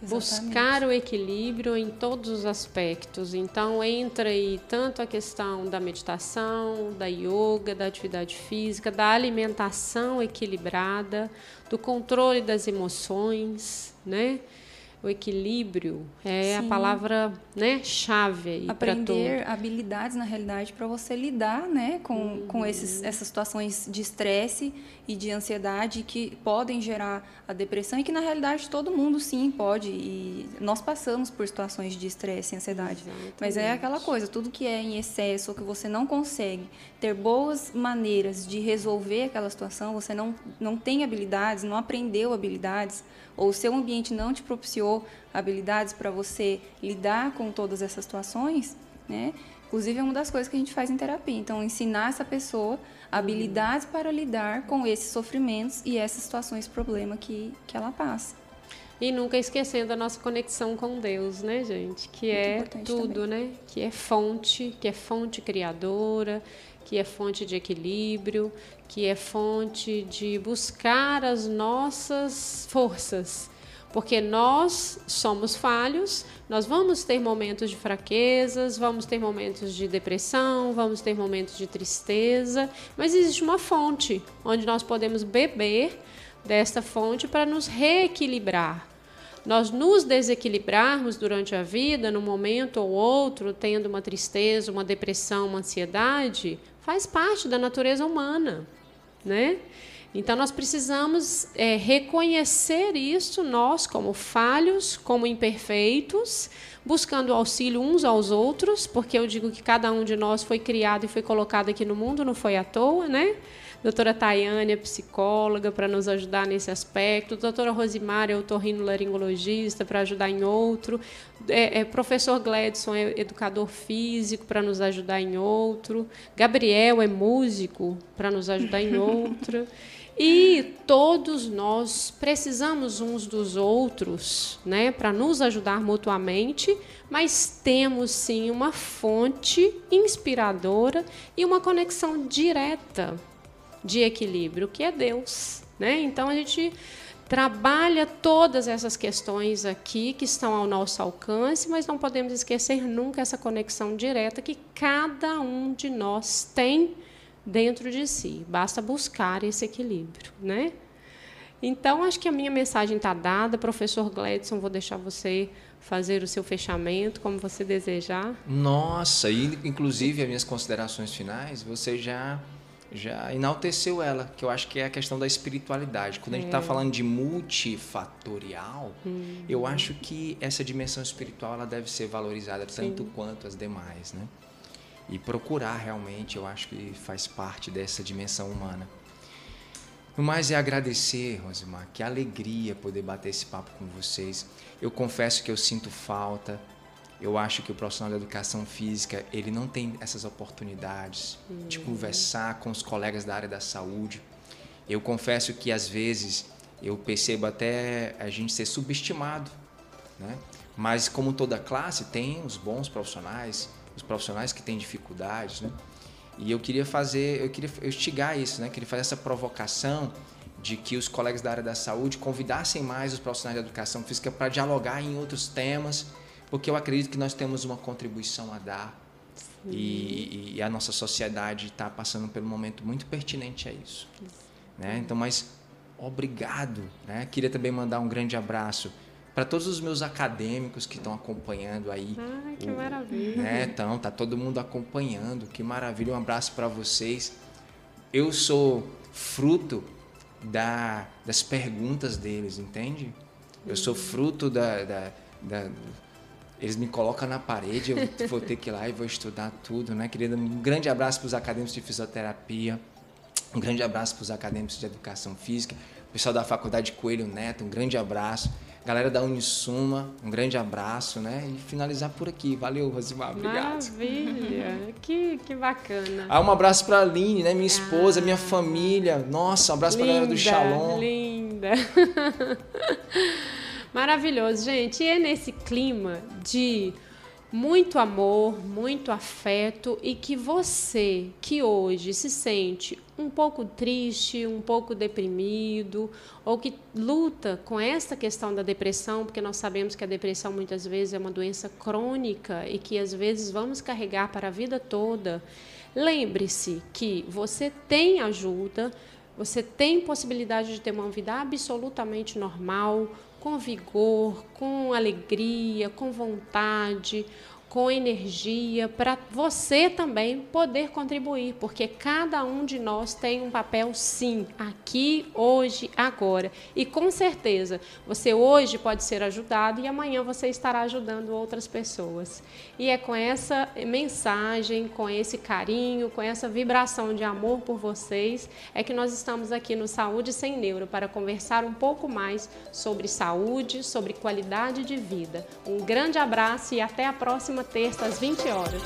Exatamente. Buscar o equilíbrio em todos os aspectos. Então, entra aí tanto a questão da meditação, da yoga, da atividade física, da alimentação equilibrada, do controle das emoções, né? O equilíbrio é, sim, a palavra, né, chave. Aprender habilidades, na realidade, para você lidar, né, com essas situações de estresse e de ansiedade que podem gerar a depressão, e que, na realidade, todo mundo, sim, pode. E nós passamos por situações de estresse e ansiedade. Exatamente. Mas é aquela coisa, tudo que é em excesso, ou que você não consegue ter boas maneiras de resolver aquela situação, você não tem habilidades, não aprendeu habilidades, ou o seu ambiente não te propiciou habilidades para você lidar com todas essas situações, né? Inclusive, é uma das coisas que a gente faz em terapia. Então, ensinar essa pessoa habilidades para lidar com esses sofrimentos e essas situações, problema que ela passa. E nunca esquecendo a nossa conexão com Deus, né, gente? Que é tudo, também, né? Que é fonte criadora, que é fonte de equilíbrio, que é fonte de buscar as nossas forças. Porque nós somos falhos, nós vamos ter momentos de fraquezas, vamos ter momentos de depressão, vamos ter momentos de tristeza, mas existe uma fonte onde nós podemos beber desta fonte para nos reequilibrar. Nós nos desequilibrarmos durante a vida, num momento ou outro, tendo uma tristeza, uma depressão, uma ansiedade, faz parte da natureza humana, né? Então, nós precisamos reconhecer isso, nós, como falhos, como imperfeitos, buscando auxílio uns aos outros, porque eu digo que cada um de nós foi criado e foi colocado aqui no mundo, não foi à toa, né? Doutora Tayane é psicóloga para nos ajudar nesse aspecto, doutora Rosimar é otorrinolaringologista para ajudar em outro, professor Gledson é educador físico para nos ajudar em outro, Gabriel é músico para nos ajudar em outro. E todos nós precisamos uns dos outros, né, para nos ajudar mutuamente, mas temos, sim, uma fonte inspiradora e uma conexão direta de equilíbrio, que é Deus, né? Então, a gente trabalha todas essas questões aqui que estão ao nosso alcance, mas não podemos esquecer nunca essa conexão direta que cada um de nós tem dentro de si. Basta buscar esse equilíbrio, né? Então, acho que a minha mensagem está dada. Professor Gledson, vou deixar você fazer o seu fechamento, como você desejar. Nossa, e inclusive as minhas considerações finais, você já enalteceu ela, que eu acho que é a questão da espiritualidade. Quando a gente está falando de multifatorial, eu acho que essa dimensão espiritual ela deve ser valorizada tanto quanto as demais, né? E procurar realmente, eu acho que faz parte dessa dimensão humana. O mais é agradecer, Rosimar, que alegria poder bater esse papo com vocês. Eu confesso que eu sinto falta. Eu acho que o profissional da educação física, ele não tem essas oportunidades de conversar com os colegas da área da saúde. Eu confesso que, às vezes, eu percebo até a gente ser subestimado, né? Mas, como toda classe, tem os bons profissionais, os profissionais que têm dificuldades, né? E eu queria instigar isso, né? Queria fazer essa provocação de que os colegas da área da saúde convidassem mais os profissionais da educação física para dialogar em outros temas, porque eu acredito que nós temos uma contribuição a dar e a nossa sociedade está passando por um momento muito pertinente a isso. Né? Então, mas obrigado. Né? Queria também mandar um grande abraço para todos os meus acadêmicos que estão acompanhando aí. Ai, que maravilha. Né? Então, tá todo mundo acompanhando. Que maravilha. Um abraço para vocês. Eu sou fruto das perguntas deles, entende? Eu sou fruto da eles me colocam na parede, eu vou ter que ir lá e vou estudar tudo, né, querida? Um grande abraço para os acadêmicos de fisioterapia, um grande abraço para os acadêmicos de educação física, o pessoal da Faculdade Coelho Neto, um grande abraço, galera da Unisuma, um grande abraço, né? E finalizar por aqui. Valeu, Rosimar, obrigado. Maravilha, que bacana. Ah, um abraço para a Aline, né? Minha esposa, minha família. Nossa, um abraço para a galera do Shalom. Linda, linda. Maravilhoso, gente. E é nesse clima de muito amor, muito afeto e que você que hoje se sente um pouco triste, um pouco deprimido ou que luta com essa questão da depressão, porque nós sabemos que a depressão muitas vezes é uma doença crônica e que às vezes vamos carregar para a vida toda. Lembre-se que você tem ajuda, você tem possibilidade de ter uma vida absolutamente normal, com vigor, com alegria, com vontade, com energia, para você também poder contribuir, porque cada um de nós tem um papel, sim, aqui, hoje, agora. E com certeza, você hoje pode ser ajudado e amanhã você estará ajudando outras pessoas. E é com essa mensagem, com esse carinho, com essa vibração de amor por vocês, é que nós estamos aqui no Saúde Sem Neuro para conversar um pouco mais sobre saúde, sobre qualidade de vida. Um grande abraço e até a próxima terça às 20 horas.